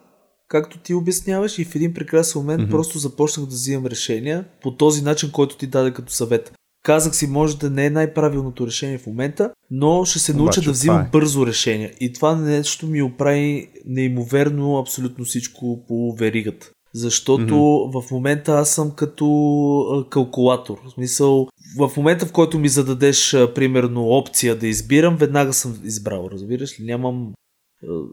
както ти обясняваш, и в един прекрасен момент mm-hmm. просто започнах да взимам решения по този начин, който ти даде като съвет. Казах си, може да не е най-правилното решение в момента, но ще се науча Обаче, да взимам е. бързо решения. И това нещо ми оправи неимоверно абсолютно всичко по веригата. Защото mm-hmm. в момента аз съм като калкулатор. В смисъл, в момента, в който ми зададеш примерно опция да избирам, веднага съм избрал. Разбираш ли? Нямам...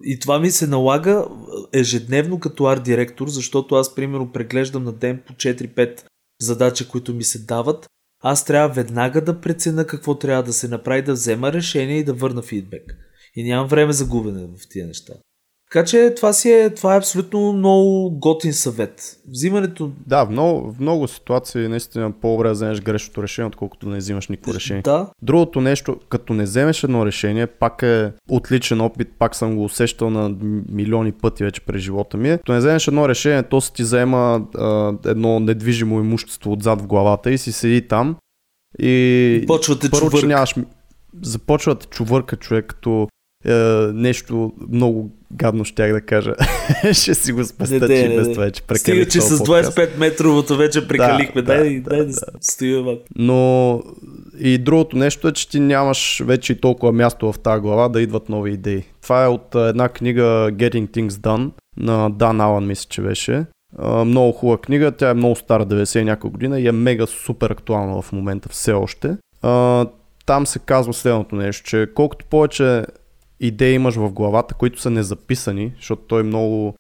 И това ми се налага ежедневно като арт-директор, защото аз, примерно, преглеждам на ден по четири-пет задачи, които ми се дават. Аз трябва веднага да преценя какво трябва да се направи, да взема решение и да върна фидбек. И нямам време за губене в тия неща. Така че това си е, това е абсолютно много готин съвет. Взимането... Да, в много, в много ситуации наистина по-добре да вземеш грешното решение, отколкото не взимаш никакво решение. Да. Другото нещо, като не вземеш едно решение, пак е отличен опит, пак съм го усещал на милиони пъти вече през живота ми. Като не вземеш едно решение, то си ти заема а, едно недвижимо имущество отзад в главата и си седи там и... Почвате чувърка. Нямаш... Започвате чувърка, човек, като... Uh, нещо много гадно щях да кажа. Ще си го спестя, не, че не, без не. това вече прекалих. Стига, че с двайсет и пет метровото вече прекалихме. Да, дай да, дай да, да стоим. Но и другото нещо е, че ти нямаш вече и толкова място в тази глава да идват нови идеи. Това е от една книга Getting Things Done на Дан Алан, мисля, че беше. Uh, много хубава книга, тя е много стара, деветдесет няколко година и е мега супер актуална в момента все още. Uh, там се казва следното нещо, че колкото повече идеи имаш в главата, които са незаписани, защото той много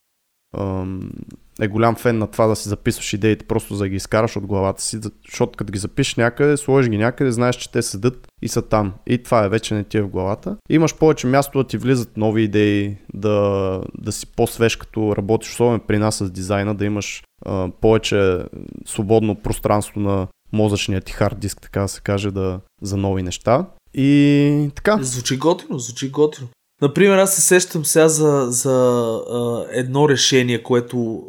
е, е голям фен на това да си записваш идеите, просто за да ги изкараш от главата си, защото като ги запишеш някъде, сложиш ги някъде, знаеш, че те седат и са там. И това е вече не ти е в главата. Имаш повече място да ти влизат нови идеи, да, да си по-свеж като работиш, особено при нас с дизайна, да имаш е, повече свободно пространство на мозъчния ти хард диск, така да се каже, да, за нови неща. И така. Звучи готино, звучи готино. Например, аз се сещам сега за, за а, едно решение, което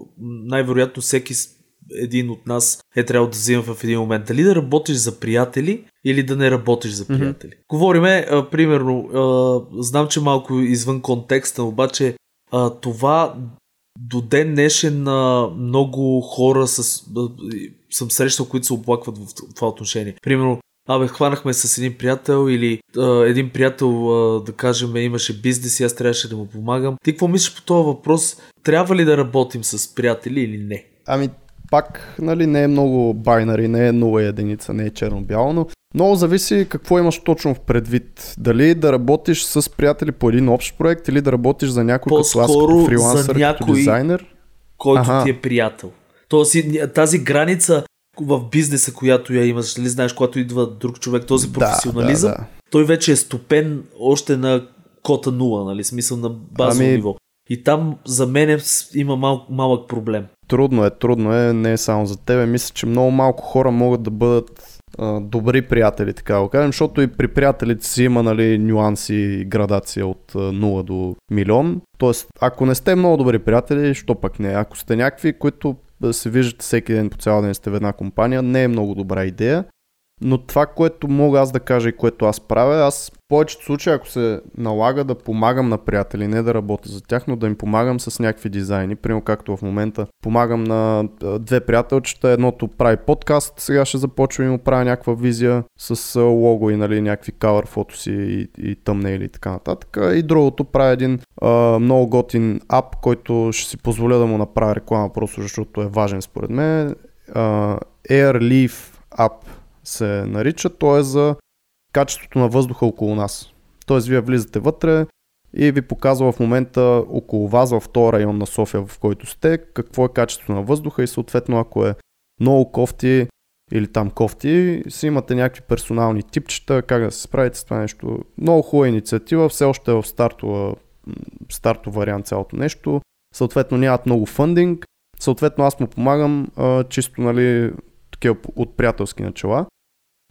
най-вероятно всеки един от нас е трябвало да взима в един момент. Дали да работиш за приятели или да не работиш за приятели. Mm-hmm. Говориме, а, примерно, а, знам, че малко извън контекста, обаче а, това до ден днешен а, много хора с, а, съм срещал, които се оплакват в това отношение. Примерно, абе, хванахме с един приятел или а, един приятел, а, да кажем, имаше бизнес и аз трябваше да му помагам. Ти какво мислиш по този въпрос? Трябва ли да работим с приятели или не? Ами, пак, нали, не е много байнари, не е нула единица, не е черно-бяло, но много зависи какво имаш точно в предвид. Дали да работиш с приятели по един общ проект или да работиш за някой по-скоро като аз, като фрилансър, за някой, като дизайнер, който ага. ти е приятел. Тоест, тази граница в бизнеса, която я имаш, ли знаеш, когато идва друг човек, този професионализъм, да, да, да. той вече е стопен още на кота нула, нали, смисъл на базово ами... ниво. И там за мен има мал, малък проблем. Трудно е, трудно е, не е само за тебе. Мисля, че много малко хора могат да бъдат а, добри приятели, така го кажем, защото и при приятелите си има, нали, нюанси и градация от а, нула до милион. Тоест, ако не сте много добри приятели, що пък не. Ако сте някакви, които се виждате всеки ден по цял ден сте в една компания, не е много добра идея. Но това, което мога аз да кажа и което аз правя, аз в повечето случаи, ако се налага да помагам на приятели, не да работя за тях, но да им помагам с някакви дизайни, примерно както в момента помагам на две приятелчета, едното прави подкаст, сега ще започвам и му правя някаква визия с лого и, нали, някакви cover фотоси и, и thumbnail и така нататък, и другото прави един а, много готин ап, който ще си позволя да му направя реклама, просто защото е важен според мен, а, Airleaf ап се нарича, то е за качеството на въздуха около нас. Тоест вие влизате вътре и ви показва в момента около вас в този район на София, в който сте, какво е качеството на въздуха и съответно ако е много кофти или там кофти, си имате някакви персонални типчета, как да се справите с това нещо. Много хубава инициатива, все още е в стартова, стартов вариант цялото нещо. Съответно нямат много фандинг, съответно аз му помагам а, чисто, нали, от приятелски начала.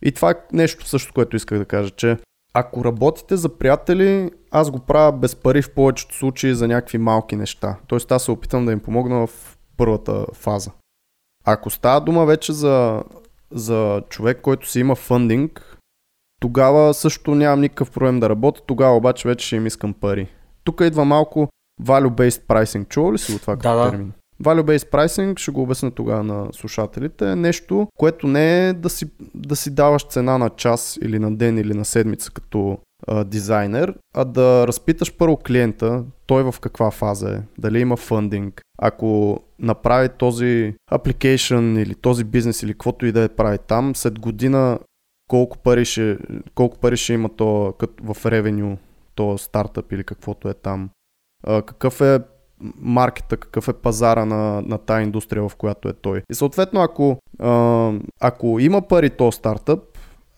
И това е нещо също, което исках да кажа, че ако работите за приятели, аз го правя без пари в повечето случаи за някакви малки неща. Тоест аз се опитам да им помогна в първата фаза. Ако става дума вече за, за човек, който си има фандинг, тогава също нямам никакъв проблем да работя, тогава обаче вече ще им искам пари. Тук идва малко value-based pricing. Чува ли си го това като да, термин? Value-based pricing, ще го обясня тогава на слушателите, е нещо, което не е да си, да си даваш цена на час или на ден или на седмица като а, дизайнер, а да разпиташ първо клиента, той в каква фаза е, дали има фандинг, ако направи този application или този бизнес или каквото и да е прави там, след година колко пари ще, колко пари ще има то като в ревеню, то стартъп или каквото е там, а, какъв е маркета, какъв е пазара на, на тая индустрия, в която е той. И съответно, ако, а, ако има пари то стартъп,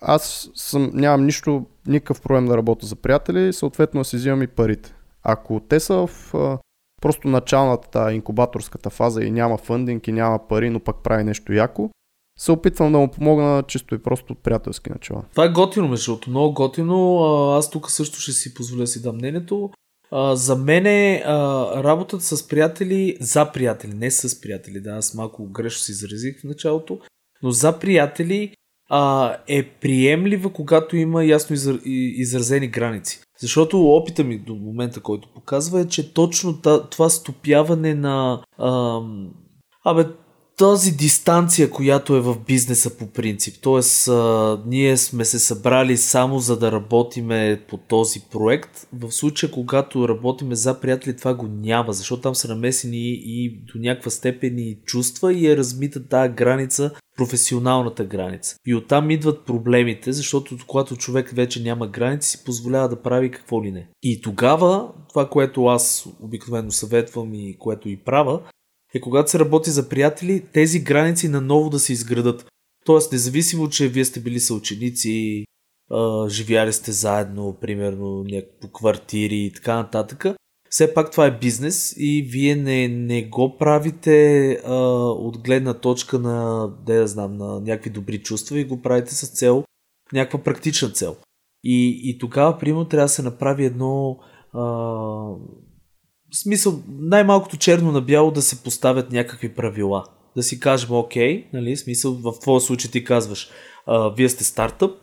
аз съм, нямам нищо, никакъв проблем да работя за приятели и съответно си взимам и парите. Ако те са в а, просто началната инкубаторската фаза и няма фандинг и няма пари, но пък прави нещо яко, се опитвам да му помогна чисто и просто приятелски начала. Това е готино, междуто, много готино. Аз тук също ще си позволя си дам мнението. Uh, за мен е uh, работата с приятели, за приятели, не с приятели, да, аз малко грешно се изразих в началото, но за приятели uh, е приемлива, когато има ясно изр... изразени граници. Защото опита ми до момента, който показва, е, че точно това стопяване на uh, абе, тази дистанция, която е в бизнеса по принцип, т.е. ние сме се събрали само за да работиме по този проект, в случая когато работиме за приятели това го няма, защото там са намесени и до някаква степен и чувства и е размита тази граница, професионалната граница. И оттам идват проблемите, защото когато човек вече няма граници, си позволява да прави какво ли не. И тогава, това което аз обикновено съветвам и което и правя, е когато се работи за приятели, тези граници наново да се изградат. Тоест, независимо, че вие сте били съученици, живяли сте заедно, примерно, по квартири и така нататък, все пак това е бизнес и вие не, не го правите а, от гледна точка на, да я знам, на някакви добри чувства и го правите с цел, някаква практична цел. И, и тогава, примерно, трябва да се направи едно... А, в смисъл, най-малкото черно на бяло да се поставят някакви правила. Да си кажем, окей, нали, смисъл, в твоя случай ти казваш, а, вие сте стартъп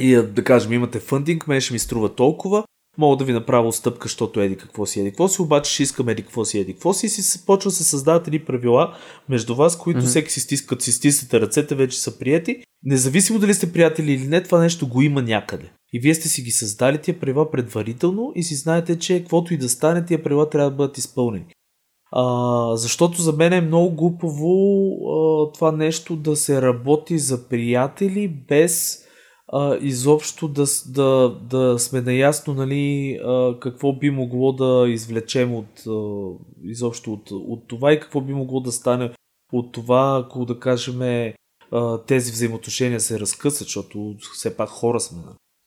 и да кажем, имате фандинг, мен ще ми струва толкова, мога да ви направя отстъпка, защото еди какво си, еди какво си, обаче ще искам еди какво си, еди какво си и си почва да се създават едни правила между вас, които mm-hmm. всеки си стискат, си стискате ръцете, вече са приети. Независимо дали сте приятели или не, това нещо го има някъде. И вие сте си ги създали тия правила предварително и си знаете, че каквото и да стане, тия правила трябва да бъдат изпълнени. А, защото за мен е много глупаво а, това нещо да се работи за приятели без а, изобщо да, да, да сме наясно, нали, а, какво би могло да извлечем от, а, изобщо от, от това и какво би могло да стане от това, ако да кажем тези взаимоотношения се разкъсат, защото все пак хора сме.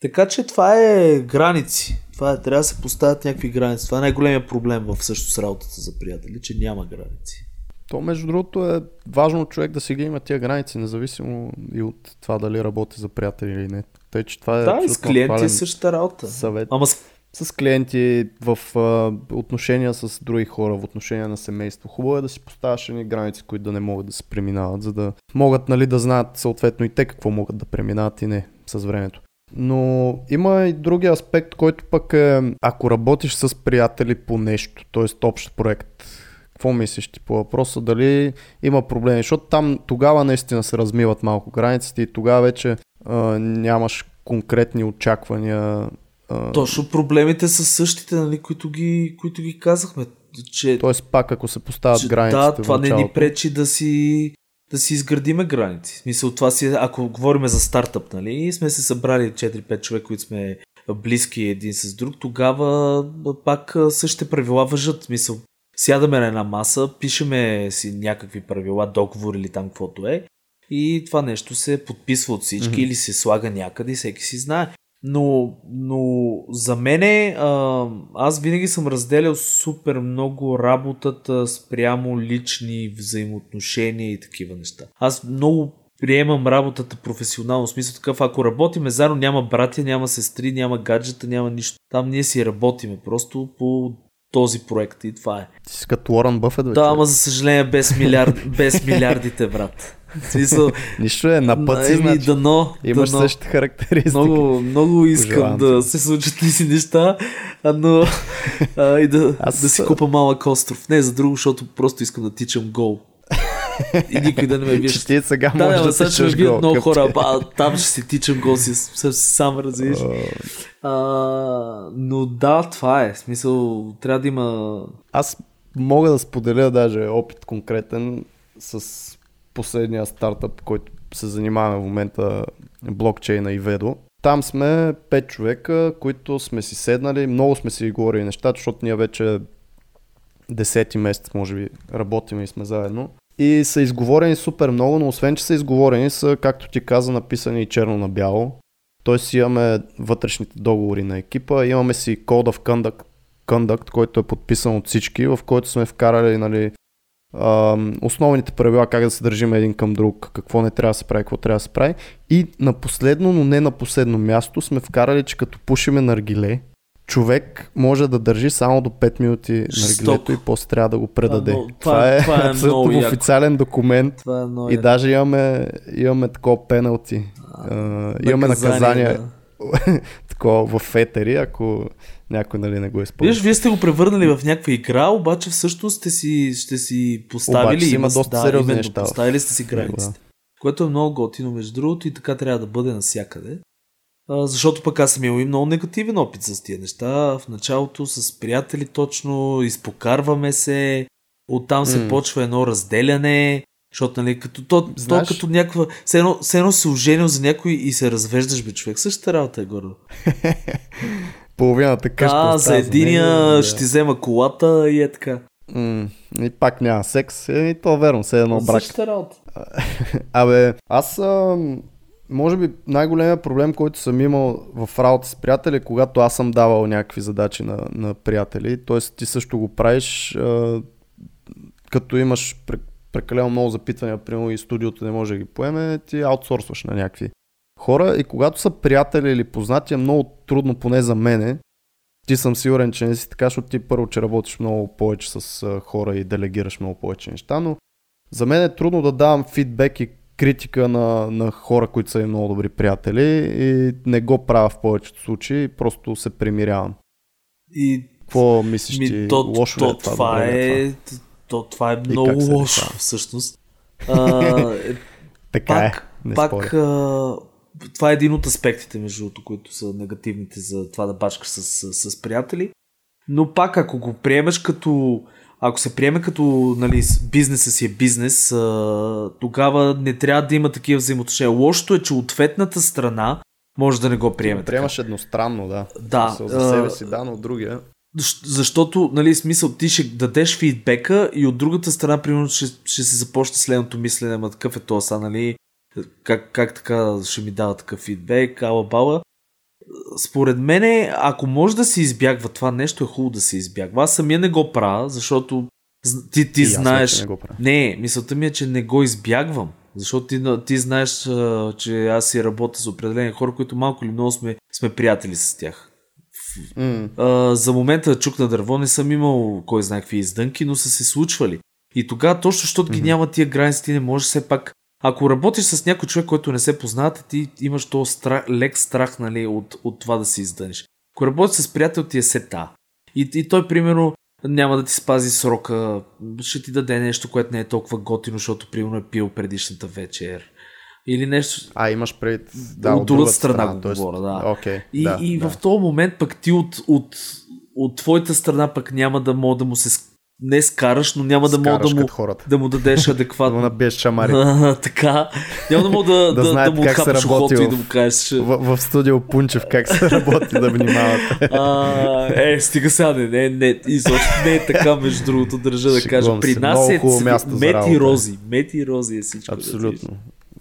Така че това е граници. Това е, трябва да се поставят някакви граници. Това е най-големия проблем в също с работата за приятели, че няма граници. То, между другото, е важно човек да си ги има тия граници, независимо и от това дали работи за приятели или не. Тъй, че това е да, и с клиенти е същата работа. Съвет. Ама с... с клиенти, в а, отношения с други хора, в отношения на семейство. Хубаво е да си поставяш едни граници, които да не могат да се преминават, за да могат, нали, да знаят съответно и те какво могат да преминават и не с времето. Но има и други аспект, който пък е, ако работиш с приятели по нещо, т.е. общ проект, какво мислиш ти по въпроса, дали има проблеми, защото там тогава наистина се размиват малко границите и тогава вече а, нямаш конкретни очаквания. А... Точно проблемите са същите, нали, които ги, които ги казахме. Че... Тоест пак ако се поставят че, границите. Да, това не ни пречи да си... да си изградиме граници. В смисъл, това си, ако говорим за стартъп, нали, сме се събрали четири-пет човека, които сме близки един с друг, тогава пак същите правила важат. В смисъл, сядаме на една маса, пишеме си някакви правила, договор или там каквото е, и това нещо се подписва от всички, mm-hmm. или се слага някъде, всеки си знае. Но, но за мене, аз винаги съм разделял супер много работата спрямо лични взаимоотношения и такива неща. Аз много приемам работата професионално, в смисъл такъв, ако работиме заедно, няма братя, няма сестри, няма гаджета, няма нищо. Там ние си работиме просто по този проект и това е. Ти си като Уорън Бъфет вече. Да, ама за съжаление без, милиард, без милиардите, брат. Смисъл, нищо е, на път си, значи, дано, имаш дано. Същите характеристики. Много, много искам Пожелам да се случат ли си неща, но а, и да, Аз... да си купа малък остров. Не за друго, защото просто искам да тичам гол. И никой да не ме вижда. Ти сега да, можеш да, да сега тичаш ще гол. Много къпте. Хора, а, там ще си тичам гол, си сам развиш. Uh... Но да, това е. В смисъл, трябва да има... Аз мога да споделя даже опит конкретен с... последния стартъп, който се занимаваме в момента, блокчейна и Ведо. Там сме пет човека, които сме си седнали, много сме си говорили нещата, защото ние вече десети месец, може би, работим и сме заедно. И са изговорени супер много, но освен че са изговорени, са, както ти каза, написани и черно на бяло. Тоест си имаме вътрешните договори на екипа, имаме си Code of Conduct, Conduct, който е подписан от всички, в който сме вкарали, нали, Uh, основните правила, как да се държим един към друг, какво не трябва да се прави, какво трябва да се прави. И на последно, но не на последно място, сме вкарали, че като пушиме наргиле, човек може да държи само до пет минути наргилето и после трябва да го предаде. Това, това е, това е абсолютно е официален яко. Документ е и яко. Даже имаме, имаме такова пеналти. А, uh, имаме наказания да. Такова в етери, ако някой, нали, не го използва. Виж, вие сте го превърнали в някаква игра, обаче всъщност сте си, ще си поставили... Обаче има доста да, сериозни именно, неща. Поставили сте си границите. Да. Което е много готино, между другото, и така трябва да бъде навсякъде. А, защото пък аз съм имал и много негативен опит с тия неща. В началото с приятели точно, изпокарваме се, оттам се mm. почва едно разделяне, защото, нали, като то, то като някаква... Все едно, все едно се оженил за някой и се развеждаш, бе, човек. Същата работа е гордо. Половината къща. А, за единия ще ти взема колата и е така. М- и пак няма секс. И то верно, все едно брак. Същата работа. Абе, аз може би най-големия проблем, който съм имал в работа с приятели, когато аз съм давал някакви задачи на, на приятели. Тоест ти също го правиш, а, като имаш прекалено много запитвания, примерно и студиото не може да ги поеме, ти аутсорсваш на някакви хора, и когато са приятели или познати, е много трудно, поне за мене. Ти съм сигурен, че не си така, защото ти първо, че работиш много повече с хора и делегираш много повече неща, но за мен е трудно да давам фидбек и критика на, на хора, които са и много добри приятели, и не го правя в повечето случаи, просто се примирявам. И... Какво мислиш ми, ти? То, лошо то, ли е това? Това е, това? То, това е много лошо, това? Всъщност. А, е, така пак, е, не пак, това е един от аспектите, между другото, които са негативните за това да бачкаш с, с, с приятели. Но пак, ако го приемеш като... Ако се приеме като, нали, бизнесът си е бизнес, а, тогава не трябва да има такива взаимоотношения. Лошото е, че ответната страна може да не го приеме. Приемаш едностранно, да. Да. За себе си, да, но от другия... Защото, нали, смисъл, ти ще дадеш фидбека и от другата страна, примерно, ще, ще се започне следното мислене, ма такъв е това, нали... Как, как така ще ми дава такъв фидбек, ала бала. според мене, ако може да се избягва това нещо, е хубаво да се избягва. Аз самия не го правя, защото ти, ти знаеш... Не, не, мисълта ми е, че не го избягвам. Защото ти, ти знаеш, че аз си работя с определени хора, които малко или много сме, сме приятели с тях. Mm. А, за момента чук на дърво не съм имал кой знае какви издънки, но са се случвали. И тогава точно, защото ги mm-hmm. няма тия граници, ти не можеш все пак... Ако работиш с някой човек, който не се познавате, ти имаш то страх, лек страх, нали, от, от това да се издъниш. Ако работиш с приятел, ти е сета. И, и той, примерно, няма да ти спази срока, ще ти даде нещо, което не е толкова готино, защото примерно е пил предишната вечер. Или нещо... А, имаш пред... Да, от, от другата страна, страна го говоря, да. Okay, и да, и да. В този момент пък ти от, от, от твоята страна пък няма да мога да му се... Не скараш, но няма да мога да му, да му дадеш адекватно. Да му дадеш шамари. Така. Няма да мога да, да, да, да му отхапаш ухото и да му кажеш. В, в студио Пунчев как се работи, да внимавате. А, е, стига сега, не, не, изобщо не е така, между другото, държа да кажа. При нас е мед и рози. Мед и рози е всичко. Абсолютно. Да,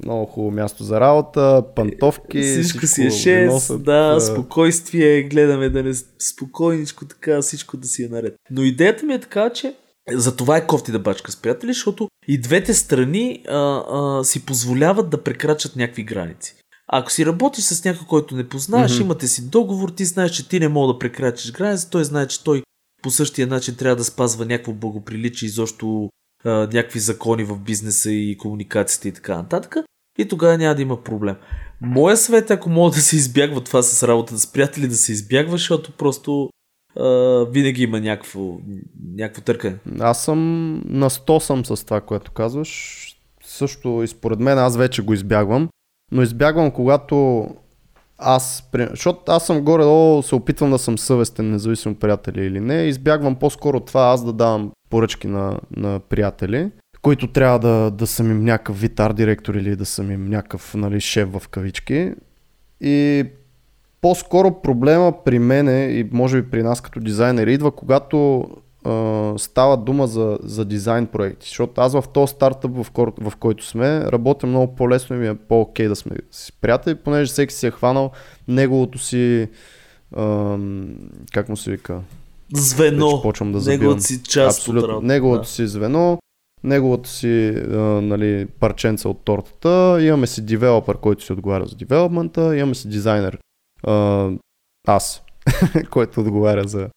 много хубаво място за работа, пантовки. Всичко, всичко си е шест, носят, да, спокойствие, гледаме да не спокойничко, така всичко да си е наред. Но идеята ми е така, че за това е кофти да бачка с приятели, защото и двете страни а, а, си позволяват да прекрачат някакви граници. Ако си работиш с някой, който не познаваш, mm-hmm. имате си договор, ти знаеш, че ти не мога да прекрачиш граници, той знае, че той по същия начин трябва да спазва някакво благоприличие, изобщо някакви закони в бизнеса и комуникацията и така нататък. И тогава няма да има проблем. Моя съвет е, ако мога да се избягва това с работата с приятели, да се избягва, защото просто а, винаги има някакво, някакво търкане. Аз съм на сто съм с това, което казваш. Също и според мен аз вече го избягвам. Но избягвам, когато аз... Защото аз съм горе-долу, се опитвам да съм съвестен, независимо приятели или не. Избягвам по-скоро това аз да давам поръчки на, на приятели, които трябва да, да съм им някакъв вид арт-директор или да съм им някакъв, нали, шеф в кавички. И по-скоро проблема при мене и може би при нас като дизайнери идва, когато а, става дума за, за дизайн проекти. Защото аз в този стартъп, в, кор... в който сме, работя много по-лесно и ми е по-окей да сме си приятели, понеже всеки си е хванал неговото си, а, как му се вика... звено, да неговото си част абсолютно. От работа. Неговото да. Си звено, неговото си а, нали, парченца от тортата, имаме си девелопър, който си отговаря за девелопмента, имаме си дизайнер, а, аз, който отговаря за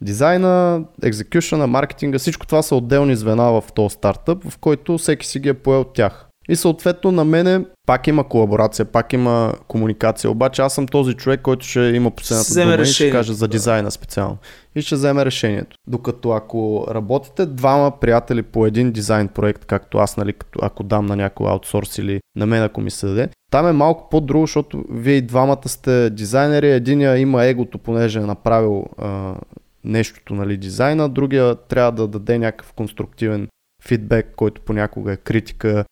дизайна, екзекюшъна, маркетинга, всичко това са отделни звена в този стартъп, в който всеки си ги е поел от тях. И съответно на мене пак има колаборация, пак има комуникация, обаче аз съм този човек, който ще има последната дума и ще каже за дизайна специално. И ще вземе решението. Докато ако работите двама приятели по един дизайн проект, както аз, нали, като, ако дам на някой аутсорс или на мен ако ми се даде, там е малко по-друго, защото вие и двамата сте дизайнери, единия има егото, понеже е направил а, нещото, нали, дизайна, другия трябва да даде някакъв конструктивен фидбек, който понякога е критика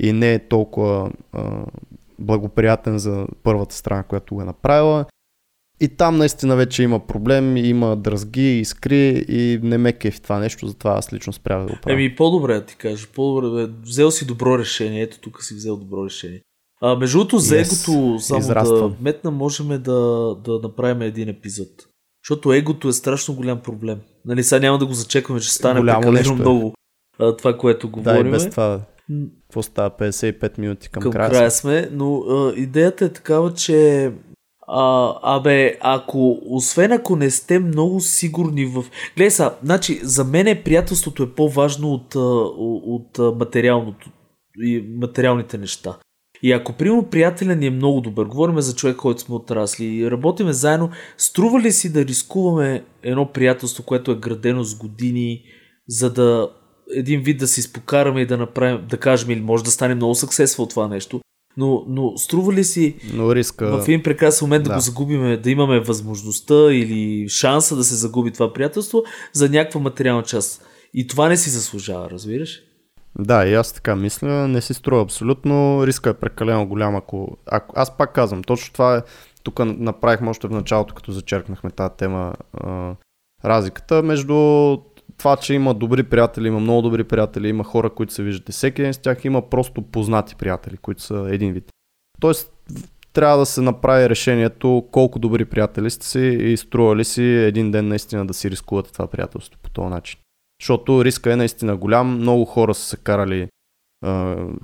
и не е толкова а, благоприятен за първата страна, която го е направила. И там наистина вече има проблем, има дръзги, искри и не ме кефи това нещо, затова аз лично спрях да го правя. Еми по-добре да ти кажа, по-добре бе. Взел си добро решение, ето тук си взел добро решение. А, между другото, за yes, егото само израствам. Да метна, можем да, да направим един епизод. Защото егото е страшно голям проблем. Нали, сега няма да го зачекваме, че стане прекалено много е. Това, което говорим. Да, и без това. Какво става? петдесет и пет минути към, към края, края сме, но а, идеята е такава, че а, абе, ако, освен ако не сте много сигурни в... Гледай са, значи, за мен приятелството е по-важно от, от, от материалното и материалните неща. И ако, примерно, приятеля ни е много добър, говорим за човек, който сме отрасли и работиме заедно, струва ли си да рискуваме едно приятелство, което е градено с години, за да един вид да си спокараме и да направим, да кажем, или може да стане много съксесва от това нещо, но, но струва ли си но риска... в един прекрасен момент да. да го загубиме, да имаме възможността или шанса да се загуби това приятелство за някаква материална част. И това не си заслужава, разбираш? Да, и аз така мисля, не си струва абсолютно, риска е прекалено голям, ако... ако... Аз пак казвам, точно това е, тук направихме още в началото, като зачеркнахме тази тема, а... разликата между... Това, че има добри приятели, има много добри приятели, има хора, които се виждате всеки ден с тях, има просто познати приятели, които са един вид. Тоест, трябва да се направи решението колко добри приятели сте си и струва ли си един ден наистина да си рискувате това приятелство по този начин. Защото риска е наистина голям, много хора са се карали,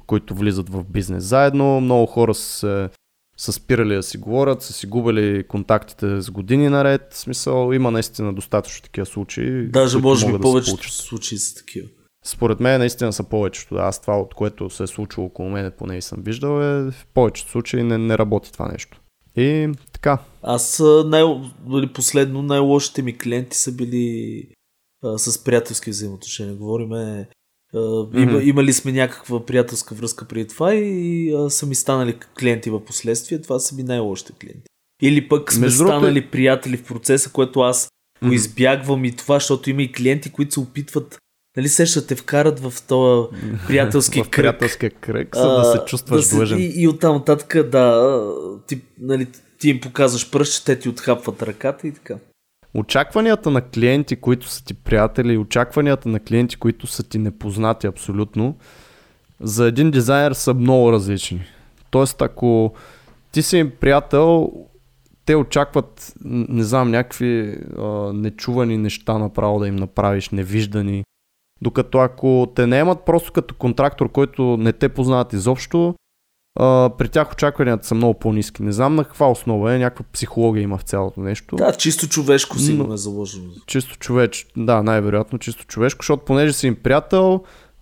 които влизат в бизнес заедно, много хора са са спирали да си говорят, са си губили контактите с години наред. В смисъл, има наистина достатъчно такива случаи. Даже може би повечето да случаи са такива. Според мен наистина са повечето. Да. Аз това, от което се е случило около мен, поне и съм виждал, е в повечето случаи не, не работи това нещо. И така. Аз най- последно най-лошите ми клиенти са били а, с приятелски взаимоотношения. Говориме Uh, има, mm-hmm. Имали сме някаква приятелска връзка преди това и uh, са ми станали клиенти в последствие, това са ми най-лошите клиенти. Или пък сме Между станали е... приятели в процеса, което аз mm-hmm. го избягвам и това, защото има и клиенти, които се опитват, нали се ще те вкарат в този приятелски в кръг. Приятелския кръг, за да се чувстваш uh, длъжен. Да и, и оттам нататък, да, ти, нали, ти им показваш пръст, те ти отхапват ръката и така. Очакванията на клиенти, които са ти приятели, и очакванията на клиенти, които са ти непознати абсолютно, за един дизайнер са много различни. Тоест, ако ти си им приятел, те очакват, не знам, някакви а, нечувани неща направо да им направиш, невиждани. Докато ако те наемат просто като контрактор, който не те познават изобщо, Uh, при тях очакванията са много по-ниски. Не знам на каква основа е, някаква психология има в цялото нещо. Да, чисто човешко си но, е заложено. Чисто човечко, да, най-вероятно чисто човешко, защото понеже си им приятел,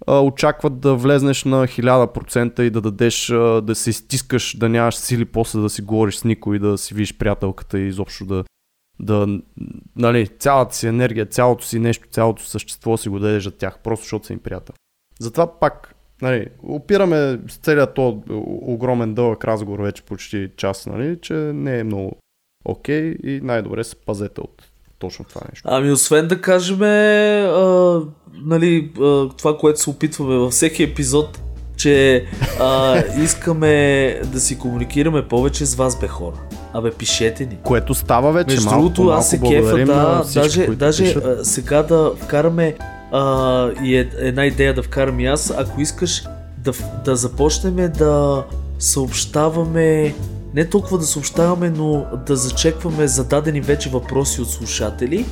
uh, очакват да влезнеш на хиляда процента и да дадеш, uh, да се изтискаш, да нямаш сили после да си говориш с никой, да си видиш приятелката и изобщо да, да нали, цялата си енергия, цялото си нещо, цялото същество си го дадеш за тях, просто защото си им приятел. Затова пак нали, опираме с целият този огромен дълъг разговор вече почти час, нали, че не е много окей и най-добре се пазете от точно това нещо. Ами освен да кажем а, нали, а, това, което се опитваме във всеки епизод, че а, искаме да си комуникираме повече с вас, бе хора. Абе, пишете ни. Което става вече. Между другото, аз се кефа, да, всички, даже, даже сега да вкараме Uh, и е, една идея да вкарам и аз, ако искаш да, да започнем да съобщаваме, не толкова да съобщаваме, но да зачекваме зададени вече въпроси от слушатели,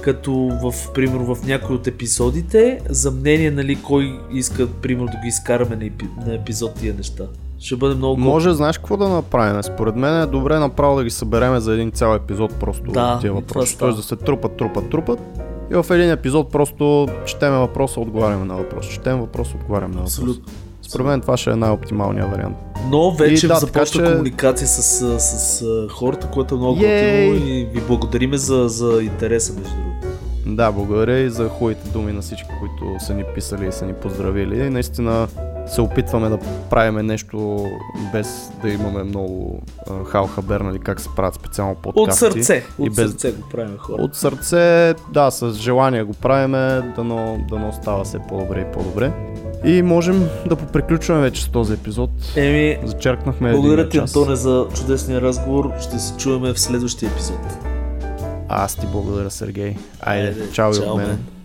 като в, примерно, в някои от епизодите, за мнение, нали, кой иска, примерно, да ги изкараме на, епи, на епизод тия неща. Ще бъде много... Може, знаеш какво да направим? Според мен е добре направо да ги събереме за един цял епизод просто да, тия въпроси. Т.е. да се трупат, трупат, трупат. И в един епизод просто четеме въпроса, отговаряме на въпрос. Четем въпрос, отговаряме на въпрос. Според мен това ще е най-оптималният вариант. Но вече да, започна че... комуникация с, с, с хората, което е много готино и ви благодариме за, за интереса между другото. Да, благодаря и за хубавите думи на всички, които са ни писали и са ни поздравили. И наистина се опитваме да правиме нещо без да имаме много халхабер, нали, как се правят специално подкасти. От сърце, от без... сърце го правим хора. От сърце, да, с желание го правиме, дано, дано става все по-добре и по-добре. И можем да поприключваме вече с този епизод. Еми, зачеркнахме благодаря ти, Антоне, за чудесния разговор. Ще се чуваме в следващия епизод. Аз ти благодаря, Сергей. Айде, Айде чао и от мен.